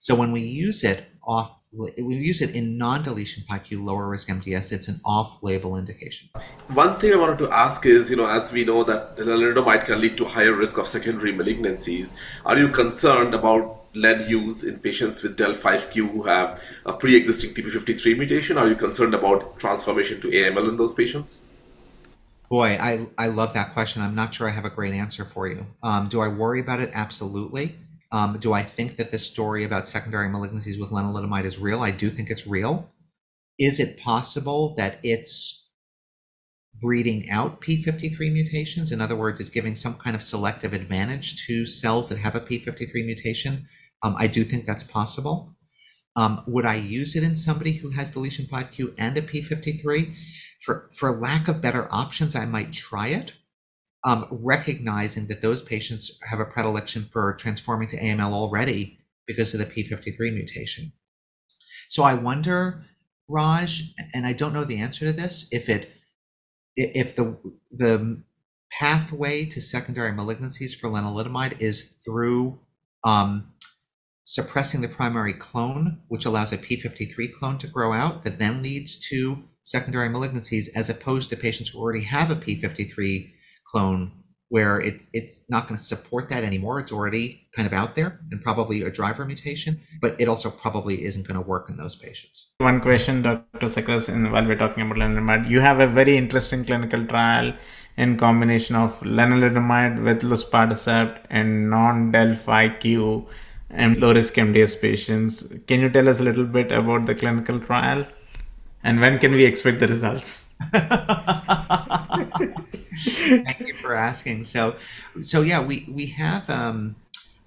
So when we use it off when you use it in non-deletion P I C U lower risk M D S, it's an off-label indication. One thing I wanted to ask is, you know, as we know that lenalidomide can lead to higher risk of secondary malignancies, are you concerned about L E D use in patients with del five Q who have a pre-existing T P fifty-three mutation? Are you concerned about transformation to A M L in those patients? Boy, I, I love that question. I'm not sure I have a great answer for you. Um, do I worry about it? Absolutely. Um, do I think that this story about secondary malignancies with lenalidomide is real? I do think it's real. Is it possible that it's breeding out P fifty-three mutations? In other words, it's giving some kind of selective advantage to cells that have a P fifty-three mutation. Um, I do think that's possible. Um, would I use it in somebody who has deletion P I C U and a P fifty-three? For, for lack of better options, I might try it. Um, recognizing that those patients have a predilection for transforming to A M L already because of the P fifty-three mutation. So I wonder, Raj, and I don't know the answer to this, if it, if the the pathway to secondary malignancies for lenalidomide is through um, suppressing the primary clone, which allows a P fifty-three clone to grow out, that then leads to secondary malignancies, as opposed to patients who already have a P fifty-three clone, where it's it's not going to support that anymore. It's already kind of out there and probably a driver mutation, but it also probably isn't going to work in those patients. One question, Doctor Sekeres, while we're talking about lenalidomide, you have a very interesting clinical trial in combination of lenalidomide with luspatercept and non-del five Q and low-risk M D S patients. Can you tell us a little bit about the clinical trial? And when can we expect the results? Thank you for asking. So, so yeah, we, we have um,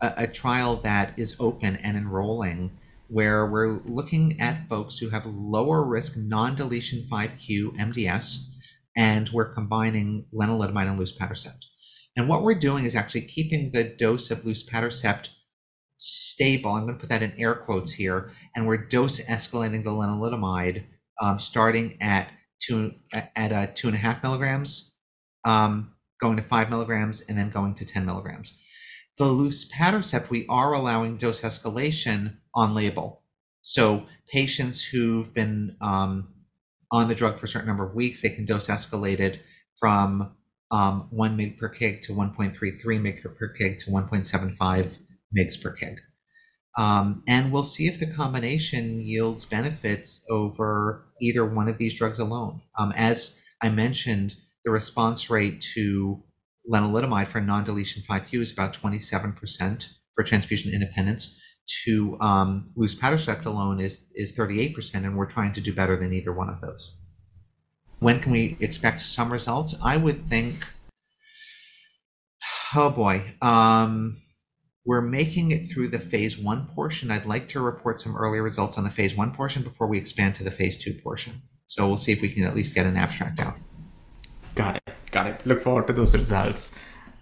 a, a trial that is open and enrolling, where we're looking at folks who have lower risk non-deletion five Q M D S, and we're combining lenalidomide and luspatercept. And what we're doing is actually keeping the dose of luspatercept stable. I'm going to put that in air quotes here. And we're dose escalating the lenalidomide, um, starting at two at uh, two and a half milligrams. Um, going to five milligrams and then going to ten milligrams. The luspatercept, we are allowing dose escalation on label. So patients who've been um, on the drug for a certain number of weeks, they can dose escalate it from um, one mg per kg to one point three three mg per kg to one point seven five mg per kg. Um, and we'll see if the combination yields benefits over either one of these drugs alone. Um, as I mentioned, the response rate to lenalidomide for non-deletion five Q is about twenty-seven percent for transfusion independence. To um, luspatercept alone is is thirty-eight percent, and we're trying to do better than either one of those. When can we expect some results? I would think, oh boy, um, we're making it through the phase one portion. I'd like to report some early results on the phase one portion before we expand to the phase two portion. So we'll see if we can at least get an abstract out. Got it. Got it. Look forward to those results.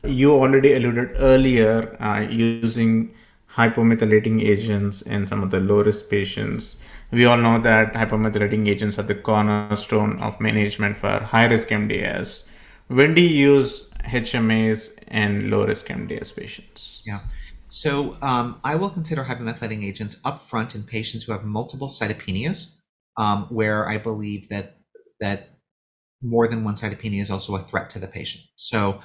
You already alluded earlier uh, using hypomethylating agents in some of the low-risk patients. We all know that hypomethylating agents are the cornerstone of management for high-risk M D S. When do you use H M As in low-risk M D S patients? Yeah. So um, I will consider hypomethylating agents upfront in patients who have multiple cytopenias, um, where I believe that that more than one cytopenia is also a threat to the patient. So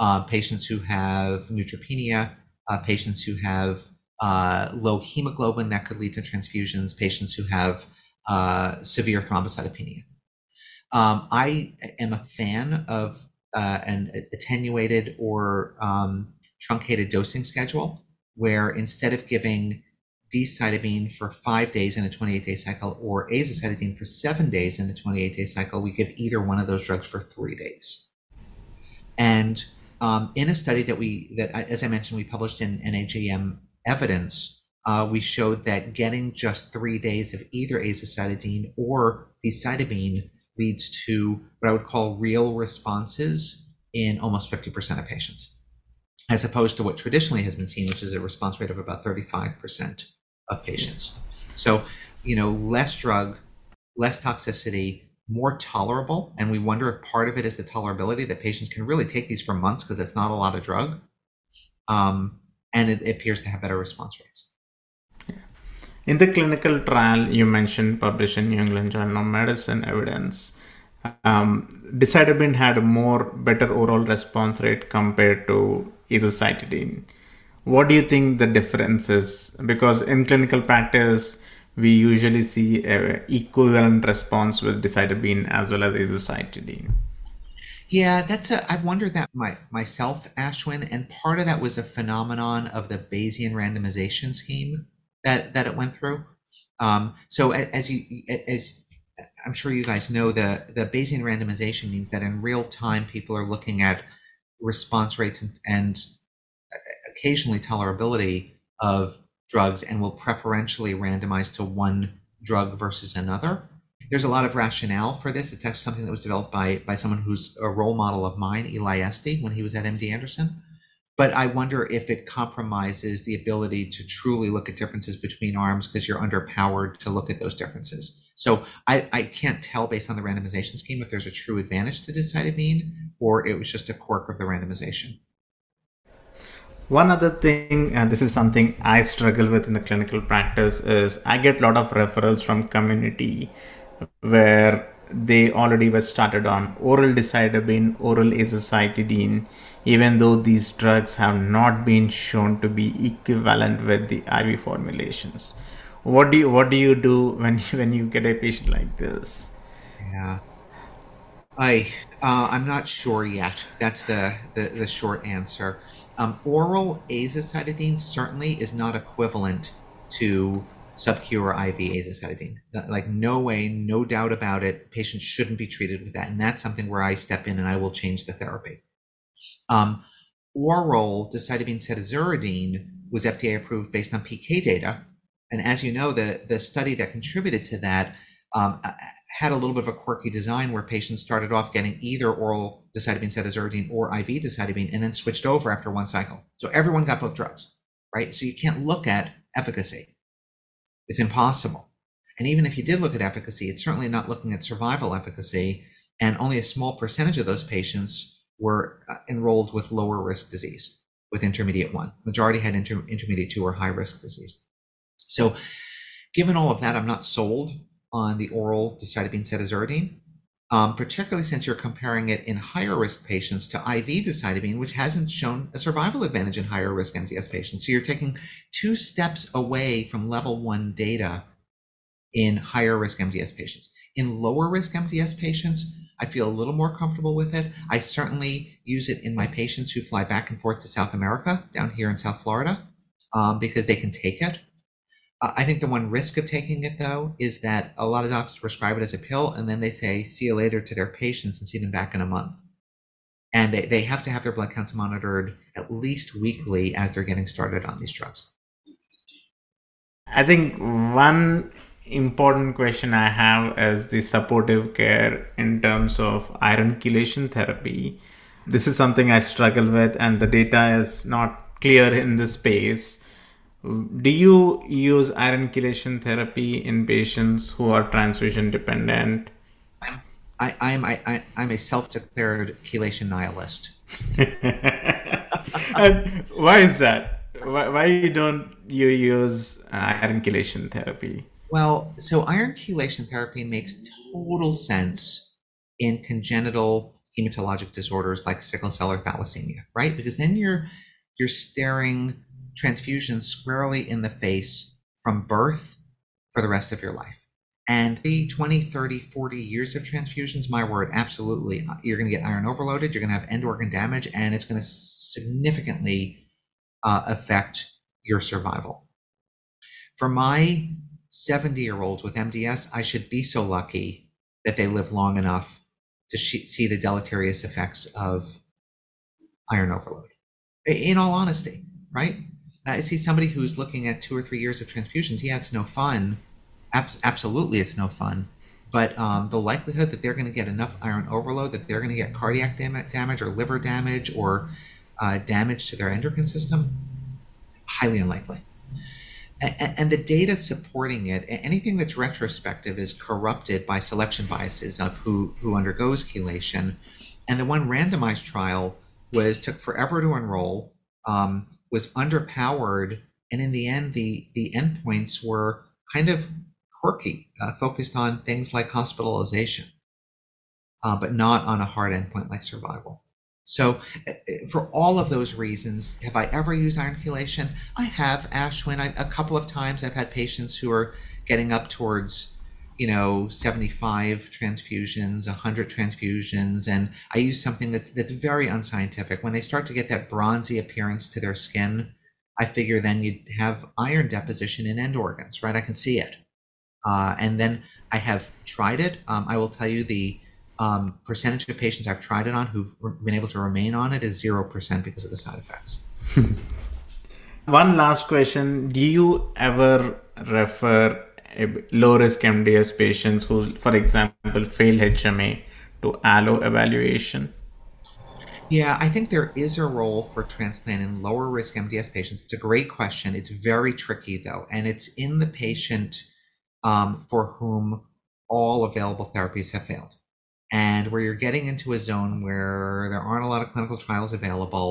uh, patients who have neutropenia, uh, patients who have uh, low hemoglobin that could lead to transfusions, patients who have uh, severe thrombocytopenia. Um, I am a fan of uh, an attenuated or um, truncated dosing schedule, where instead of giving decitabine for five days in a twenty-eight day cycle or azacitidine for seven days in a twenty-eight day cycle, we give either one of those drugs for three days. And um, in a study that we, that as I mentioned, we published in N E J M Evidence, uh, we showed that getting just three days of either azacitidine or decitabine leads to what I would call real responses in almost fifty percent of patients, as opposed to what traditionally has been seen, which is a response rate of about thirty-five percent of patients. So, you know, less drug, less toxicity, more tolerable. And we wonder if part of it is the tolerability, that patients can really take these for months because it's not a lot of drug. Um, and it, it appears to have better response rates. Yeah. In the clinical trial you mentioned published in New England Journal of Medicine Evidence, um, decitabine had a more better overall response rate compared to azacitidine. What do you think the difference is? Because in clinical practice, we usually see an equivalent response with decitabine as well as azacitidine. Yeah, that's a, I've wondered that my, myself, Ashwin, and part of that was a phenomenon of the Bayesian randomization scheme that, that it went through. Um, so as you, as I'm sure you guys know, the, the Bayesian randomization means that in real time, people are looking at response rates and, and occasionally tolerability of drugs and will preferentially randomize to one drug versus another. There's a lot of rationale for this. It's actually something that was developed by by someone who's a role model of mine, Eli Estee, when he was at M D Anderson. But I wonder if it compromises the ability to truly look at differences between arms because you're underpowered to look at those differences. So I, I can't tell based on the randomization scheme if there's a true advantage to decitabine or it was just a quirk of the randomization. One other thing, and this is something I struggle with in the clinical practice, is I get a lot of referrals from community where they already were started on oral decitabine, oral azacitidine, even though these drugs have not been shown to be equivalent with the I V formulations. What do you what do you do when you, when you get a patient like this? Yeah, I uh, I'm not sure yet. That's the the, the short answer. Um, oral azacitidine certainly is not equivalent to sub-Q or I V azacitidine. Like no way, no doubt about it, patients shouldn't be treated with that. And that's something where I step in and I will change the therapy. Um, oral decitabine cedazuridine was F D A approved based on P K data. And as you know, the, the study that contributed to that um, had a little bit of a quirky design where patients started off getting either oral decitabine cedazuridine or I V decitabine and then switched over after one cycle. So everyone got both drugs, right? So you can't look at efficacy. It's impossible. And even if you did look at efficacy, it's certainly not looking at survival efficacy, and only a small percentage of those patients were enrolled with lower risk disease with intermediate one. Majority had inter- intermediate two or high risk disease. So given all of that, I'm not sold on the oral decitabine cedazuridine, um, particularly since you're comparing it in higher risk patients to I V decitabine, which hasn't shown a survival advantage in higher risk M D S patients. So you're taking two steps away from level one data in higher risk M D S patients. In lower risk M D S patients, I feel a little more comfortable with it. I certainly use it in my patients who fly back and forth to South America, down here in South Florida, um, because they can take it. I think the one risk of taking it, though, is that a lot of doctors prescribe it as a pill, and then they say, see you later to their patients and see them back in a month. And they, they have to have their blood counts monitored at least weekly as they're getting started on these drugs. I think one important question I have is the supportive care in terms of iron chelation therapy. This is something I struggle with, and the data is not clear in this space. Do you use iron chelation therapy in patients who are transfusion dependent? I'm I, I'm I, I I'm a self-declared chelation nihilist. And why is that? Why why you don't you use iron chelation therapy? Well, so iron chelation therapy makes total sense in congenital hematologic disorders like sickle cell or thalassemia, right? Because then you're you're staring transfusion squarely in the face from birth for the rest of your life. And the twenty, thirty, forty years of transfusions, my word, absolutely. You're going to get iron overloaded, you're going to have end organ damage, and it's going to significantly uh, affect your survival. For my seventy-year-olds with M D S, I should be so lucky that they live long enough to sh- see the deleterious effects of iron overload, in all honesty, right? I see somebody who's looking at two or three years of transfusions. Yeah, it's no fun. Ab- absolutely, it's no fun. But um, the likelihood that they're going to get enough iron overload, that they're going to get cardiac dam- damage or liver damage or uh, damage to their endocrine system, highly unlikely. A- and the data supporting it, anything that's retrospective is corrupted by selection biases of who, who undergoes chelation. And the one randomized trial was took forever to enroll. Um, was underpowered, and in the end the the endpoints were kind of quirky, uh, focused on things like hospitalization, uh, but not on a hard endpoint like survival. So for all of those reasons, have I ever used iron chelation? I have, Ashwin. I, a couple of times I've had patients who are getting up towards, you know, seventy-five transfusions, one hundred transfusions, and I use something that's that's very unscientific. When they start to get that bronzy appearance to their skin, I figure then you have iron deposition in end organs, right? I can see it. Uh, and then I have tried it. Um, I will tell you the Um, percentage of patients I've tried it on who've been able to remain on it is zero percent because of the side effects. One last question. Do you ever refer low-risk M D S patients who, for example, fail H M A to allo evaluation? Yeah, I think there is a role for transplant in lower-risk M D S patients. It's a great question. It's very tricky, though, and it's in the patient um, for whom all available therapies have failed, and where you're getting into a zone where there aren't a lot of clinical trials available.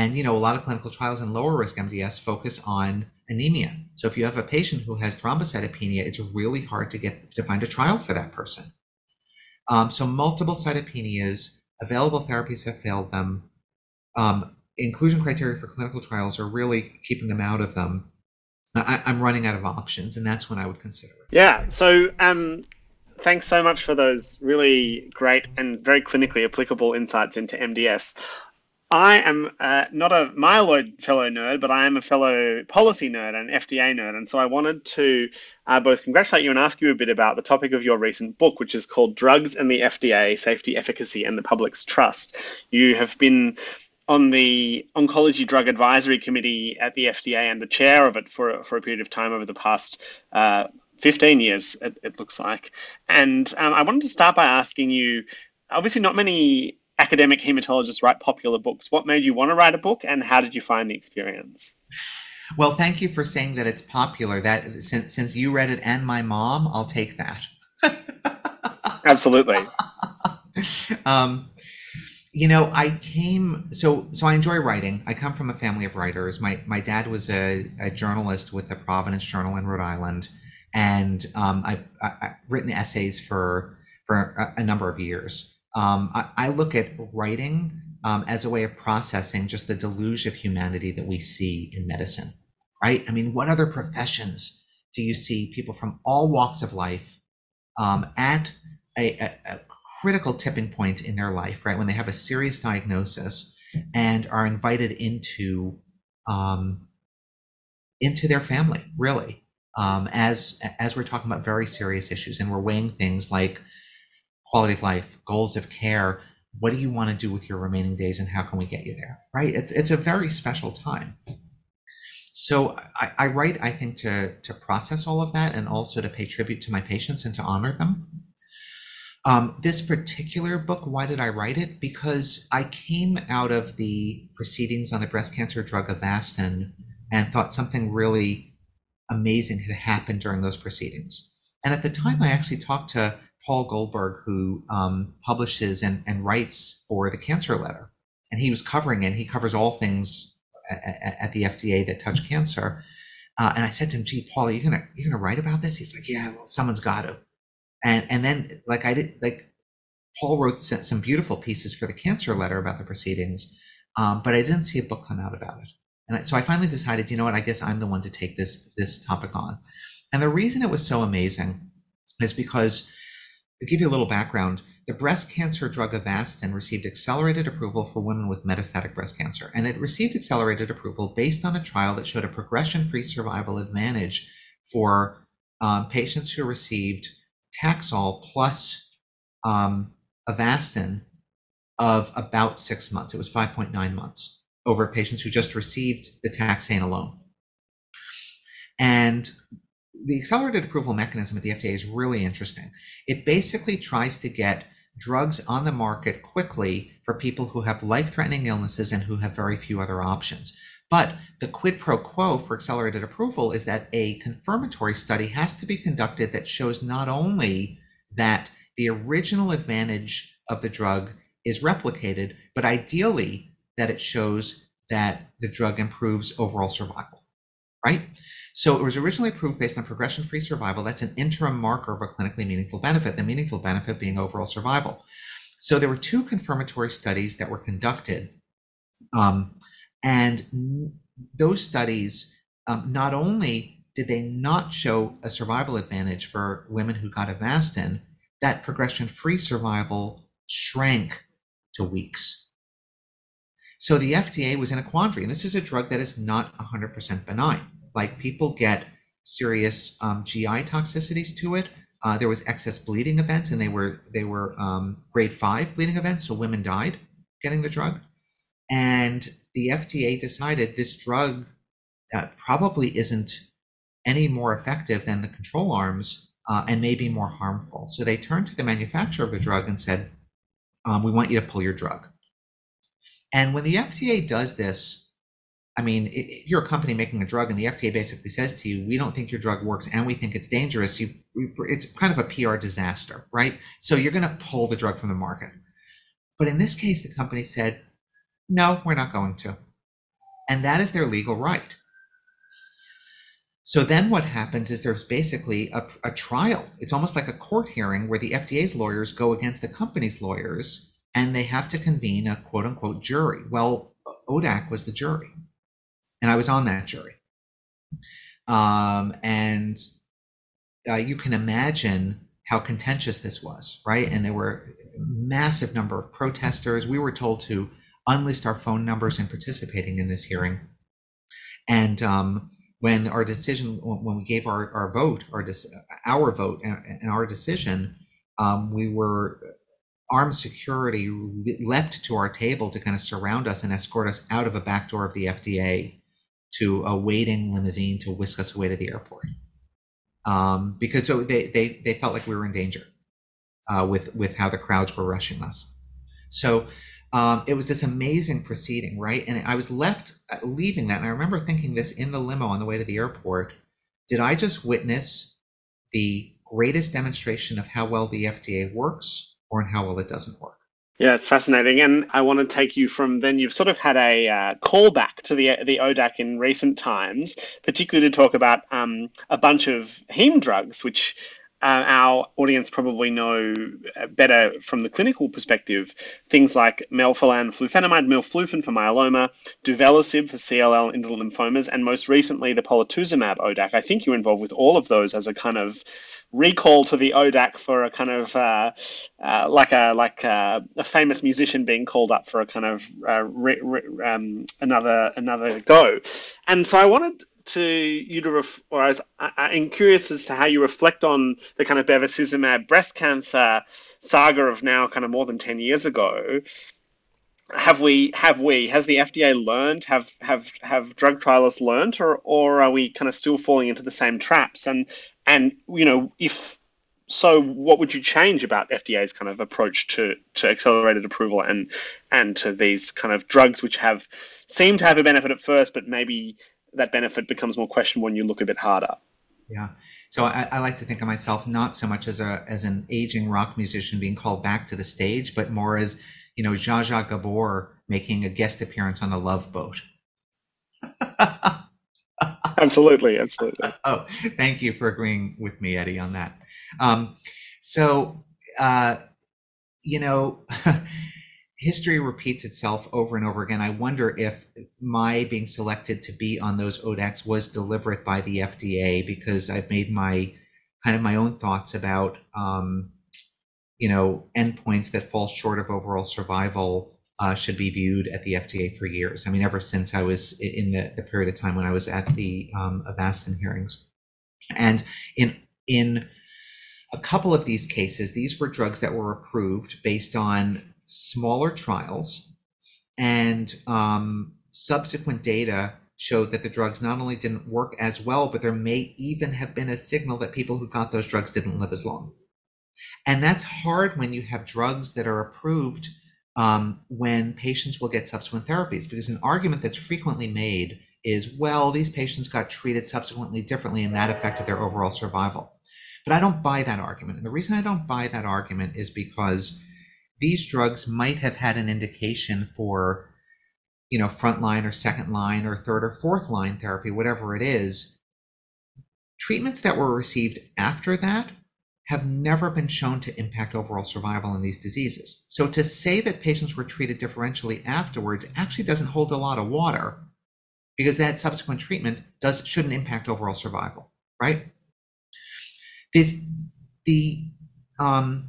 And, you know, a lot of clinical trials in lower risk M D S focus on anemia. So if you have a patient who has thrombocytopenia, it's really hard to get to find a trial for that person. Um, so multiple cytopenias, available therapies have failed them. Um, inclusion criteria for clinical trials are really keeping them out of them. I, I'm running out of options, and that's when I would consider it. Yeah, so... Um... Thanks so much for those really great and very clinically applicable insights into M D S. I am uh, not a myeloid fellow nerd, but I am a fellow policy nerd and F D A nerd. And so I wanted to uh, both congratulate you and ask you a bit about the topic of your recent book, which is called Drugs and the F D A, Safety, Efficacy, and the Public's Trust. You have been on the Oncology Drug Advisory Committee at the F D A and the chair of it for, for a period of time over the past uh fifteen years, it, it looks like. And um, I wanted to start by asking you, obviously not many academic hematologists write popular books. What made you want to write a book, and how did you find the experience? Well, thank you for saying that it's popular. That since, since you read it and my mom, I'll take that. Absolutely. um, you know, I came, so so I enjoy writing. I come from a family of writers. My, my dad was a, a journalist with the Providence Journal in Rhode Island. And um, I've, I've written essays for for a, a number of years. Um, I, I look at writing um, as a way of processing just the deluge of humanity that we see in medicine, right? I mean, what other professions do you see people from all walks of life um, at a, a, a critical tipping point in their life, right? When they have a serious diagnosis and are invited into um, into their family, really. Um, as as we're talking about very serious issues, and we're weighing things like quality of life, goals of care, what do you want to do with your remaining days, and how can we get you there, right? It's it's a very special time. So I, I write, I think, to to process all of that, and also to pay tribute to my patients and to honor them. Um, this particular book, why did I write it? Because I came out of the proceedings on the breast cancer drug Avastin and thought something really amazing had happened during those proceedings. And at the time, I actually talked to Paul Goldberg, who um, publishes and, and writes for the Cancer Letter. And he was covering it. He covers all things at, at the F D A that touch cancer. Uh, and I said to him, gee, Paul, are you gonna, you're going to write about this? He's like, yeah, well, someone's got to. And and then like I did, like Paul wrote some beautiful pieces for the Cancer Letter about the proceedings, um, but I didn't see a book come out about it. And so I finally decided, you know what, I guess I'm the one to take this this topic on. And the reason it was so amazing is because, to give you a little background, the breast cancer drug Avastin received accelerated approval for women with metastatic breast cancer. And it received accelerated approval based on a trial that showed a progression-free survival advantage for um, patients who received Taxol plus um, Avastin of about six months. It was five point nine months. Over patients who just received the taxane alone. And the accelerated approval mechanism at the F D A is really interesting. It basically tries to get drugs on the market quickly for people who have life-threatening illnesses and who have very few other options. But the quid pro quo for accelerated approval is that a confirmatory study has to be conducted that shows not only that the original advantage of the drug is replicated, but ideally that it shows that the drug improves overall survival, right? So it was originally approved based on progression-free survival. That's an interim marker of a clinically meaningful benefit, the meaningful benefit being overall survival. So there were two confirmatory studies that were conducted, um, and those studies, um, not only did they not show a survival advantage for women who got Avastin, that progression-free survival shrank to weeks. So the F D A was in a quandary, and this is a drug that is not one hundred percent benign. Like, people get serious um, G I toxicities to it. Uh, there was excess bleeding events, and they were they were um, grade five bleeding events, so women died getting the drug. And the F D A decided this drug uh, probably isn't any more effective than the control arms, uh, and may be more harmful. So they turned to the manufacturer of the drug and said, um, we want you to pull your drug. And when the F D A does this, I mean, if you're a company making a drug and the F D A basically says to you, we don't think your drug works and we think it's dangerous, you, it's kind of a P R disaster, right? So you're going to pull the drug from the market. But in this case, the company said, no, we're not going to. And that is their legal right. So then what happens is there's basically a, a trial. It's almost like a court hearing where the F D A's lawyers go against the company's lawyers, and they have to convene a quote unquote jury. Well, O D A C was the jury, and I was on that jury. Um, and uh, you can imagine how contentious this was, right? And there were a massive number of protesters. We were told to unlist our phone numbers in participating in this hearing. And um, when our decision, when we gave our, our vote, our, our vote and our decision, um, we were, armed security leapt to our table to kind of surround us and escort us out of a back door of the F D A to a waiting limousine to whisk us away to the airport, um, because so they, they they felt like we were in danger uh, with with how the crowds were rushing us. So um, it was this amazing proceeding, right? And I was left leaving that, and I remember thinking this in the limo on the way to the airport: did I just witness the greatest demonstration of how well the F D A works, or in how well it doesn't work? Yeah, it's fascinating. And I want to take you from then, you've sort of had a uh, callback to the the O D A C in recent times, particularly to talk about um, a bunch of heme drugs, which uh, our audience probably know better from the clinical perspective. Things like melphalan, flufenamide, melflufen for myeloma, duvelisib for C L L and lymphomas, and most recently the polatuzumab O D A C. I think you're involved with all of those as a kind of recall to the O D A C for a kind of uh, uh, like a like a, a famous musician being called up for a kind of uh, re, re, um, another another go. And so I wanted to you to ref, or I was I, I'm curious as to how you reflect on the kind of bevacizumab breast cancer saga of now kind of more than ten years ago. Have we have we has the F D A learned? Have have have drug trialists learned, or or are we kind of still falling into the same traps? And And, you know, if so, what would you change about F D A's kind of approach to, to accelerated approval and and to these kind of drugs which have seem to have a benefit at first, but maybe that benefit becomes more questionable when you look a bit harder? Yeah. So I, I like to think of myself not so much as a as an aging rock musician being called back to the stage, but more as, you know, Zsa Zsa Gabor making a guest appearance on the Love Boat. Absolutely, absolutely. Oh, thank you for agreeing with me, Eddie, on that. Um, so, uh, you know, history repeats itself over and over again. I wonder if my being selected to be on those O D A Cs was deliberate by the F D A, because I've made my kind of my own thoughts about, um, you know, endpoints that fall short of overall survival. Uh, should be viewed at the F D A for years. I mean, ever since I was in the, the period of time when I was at the um, Avastin hearings. And in in a couple of these cases, these were drugs that were approved based on smaller trials, and um, subsequent data showed that the drugs not only didn't work as well, but there may even have been a signal that people who got those drugs didn't live as long. And that's hard when you have drugs that are approved Um, when patients will get subsequent therapies, because an argument that's frequently made is, well, these patients got treated subsequently differently and that affected their overall survival. But I don't buy that argument. And the reason I don't buy that argument is because these drugs might have had an indication for, you know, front line or second line or third or fourth line therapy, whatever it is, Treatments that were received after that have never been shown to impact overall survival in these diseases. So to say that patients were treated differentially afterwards actually doesn't hold a lot of water, because that subsequent treatment does shouldn't impact overall survival, right? This, the, um,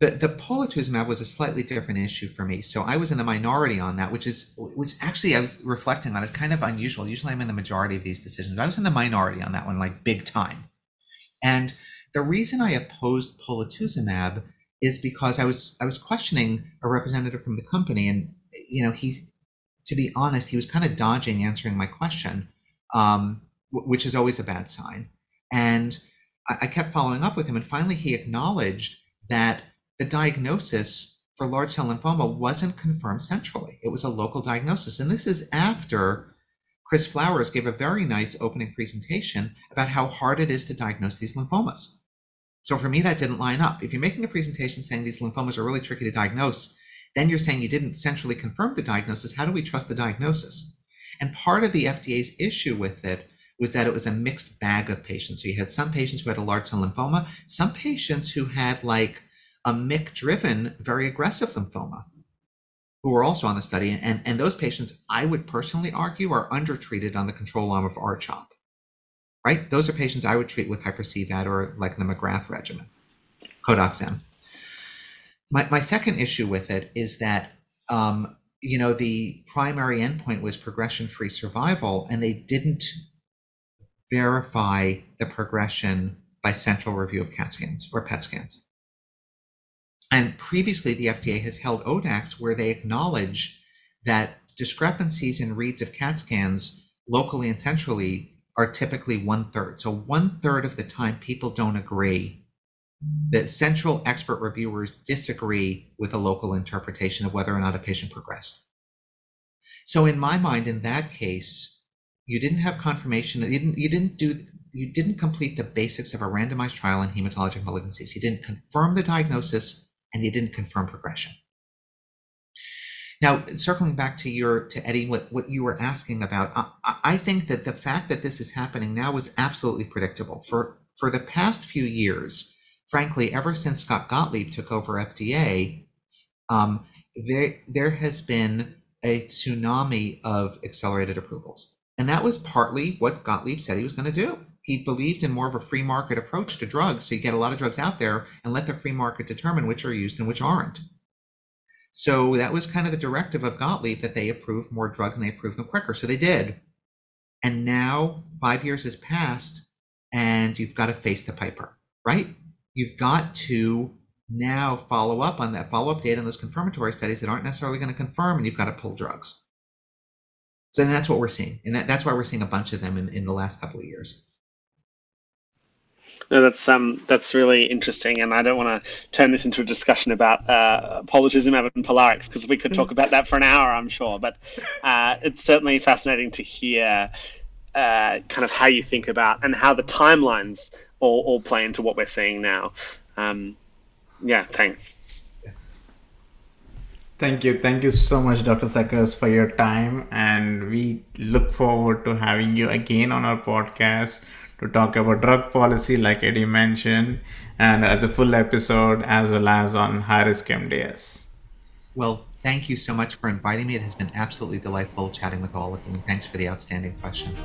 the, the polatuzumab was a slightly different issue for me. So I was in the minority on that, which is, which actually I was reflecting on, is kind of unusual. Usually I'm in the majority of these decisions. I was in the minority on that one, like big time. And the reason I opposed polatuzumab is because I was, I was questioning a representative from the company, and, you know, he, to be honest, he was kind of dodging answering my question, um, which is always a bad sign. And I, I kept following up with him, and finally he acknowledged that the diagnosis for large cell lymphoma wasn't confirmed centrally. It was a local diagnosis. And this is after Chris Flowers gave a very nice opening presentation about how hard it is to diagnose these lymphomas. So for me, that didn't line up. If you're making a presentation saying these lymphomas are really tricky to diagnose, then you're saying you didn't centrally confirm the diagnosis. How do we trust the diagnosis? And part of the F D A's issue with it was that it was a mixed bag of patients. So you had some patients who had a large cell lymphoma, some patients who had like a M I C-driven, very aggressive lymphoma, who were also on the study. And, and those patients, I would personally argue, are undertreated on the control arm of R CHOP, right? Those are patients I would treat with hyper-C V A D or like the McGrath regimen, Codox-M. My, my second issue with it is that, um, you know, the primary endpoint was progression-free survival, and they didn't verify the progression by central review of CAT scans or PET scans. And previously, the F D A has held O DACs where they acknowledge that discrepancies in reads of CAT scans locally and centrally are typically one-third. So one-third of the time, people don't agree. The central expert reviewers disagree with a local interpretation of whether or not a patient progressed. So in my mind, in that case, you didn't have confirmation. You didn't, you didn't do, you didn't complete the basics of a randomized trial in hematologic malignancies. You didn't confirm the diagnosis, and you didn't confirm progression. Now, circling back to your, to Eddie, what, what you were asking about, I, I think that the fact that this is happening now was absolutely predictable. For, for the past few years, frankly, ever since Scott Gottlieb took over F D A, um, there, there has been a tsunami of accelerated approvals. And that was partly what Gottlieb said he was going to do. He believed in more of a free market approach to drugs. So you get a lot of drugs out there and let the free market determine which are used and which aren't. So that was kind of the directive of Gottlieb, that they approve more drugs and they approve them quicker. So they did. And now five years has passed, and you've got to face the piper, right? You've got to now follow up on that follow-up data and those confirmatory studies that aren't necessarily going to confirm, and you've got to pull drugs. So and that's what we're seeing. And that, that's why we're seeing a bunch of them in, in the last couple of years. No, that's um, that's really interesting, and I don't want to turn this into a discussion about uh, polatuzumab and Polarix, because we could talk about that for an hour, I'm sure. But uh, it's certainly fascinating to hear uh, kind of how you think about and how the timelines all, all play into what we're seeing now. Um, yeah, thanks. Thank you. Thank you so much, Doctor Sekeres, for your time, and we look forward to having you again on our podcast to talk about drug policy, like Eddie mentioned, and as a full episode, as well as on high-risk M D S. Well, thank you so much for inviting me. It has been absolutely delightful chatting with all of you. Thanks for the outstanding questions.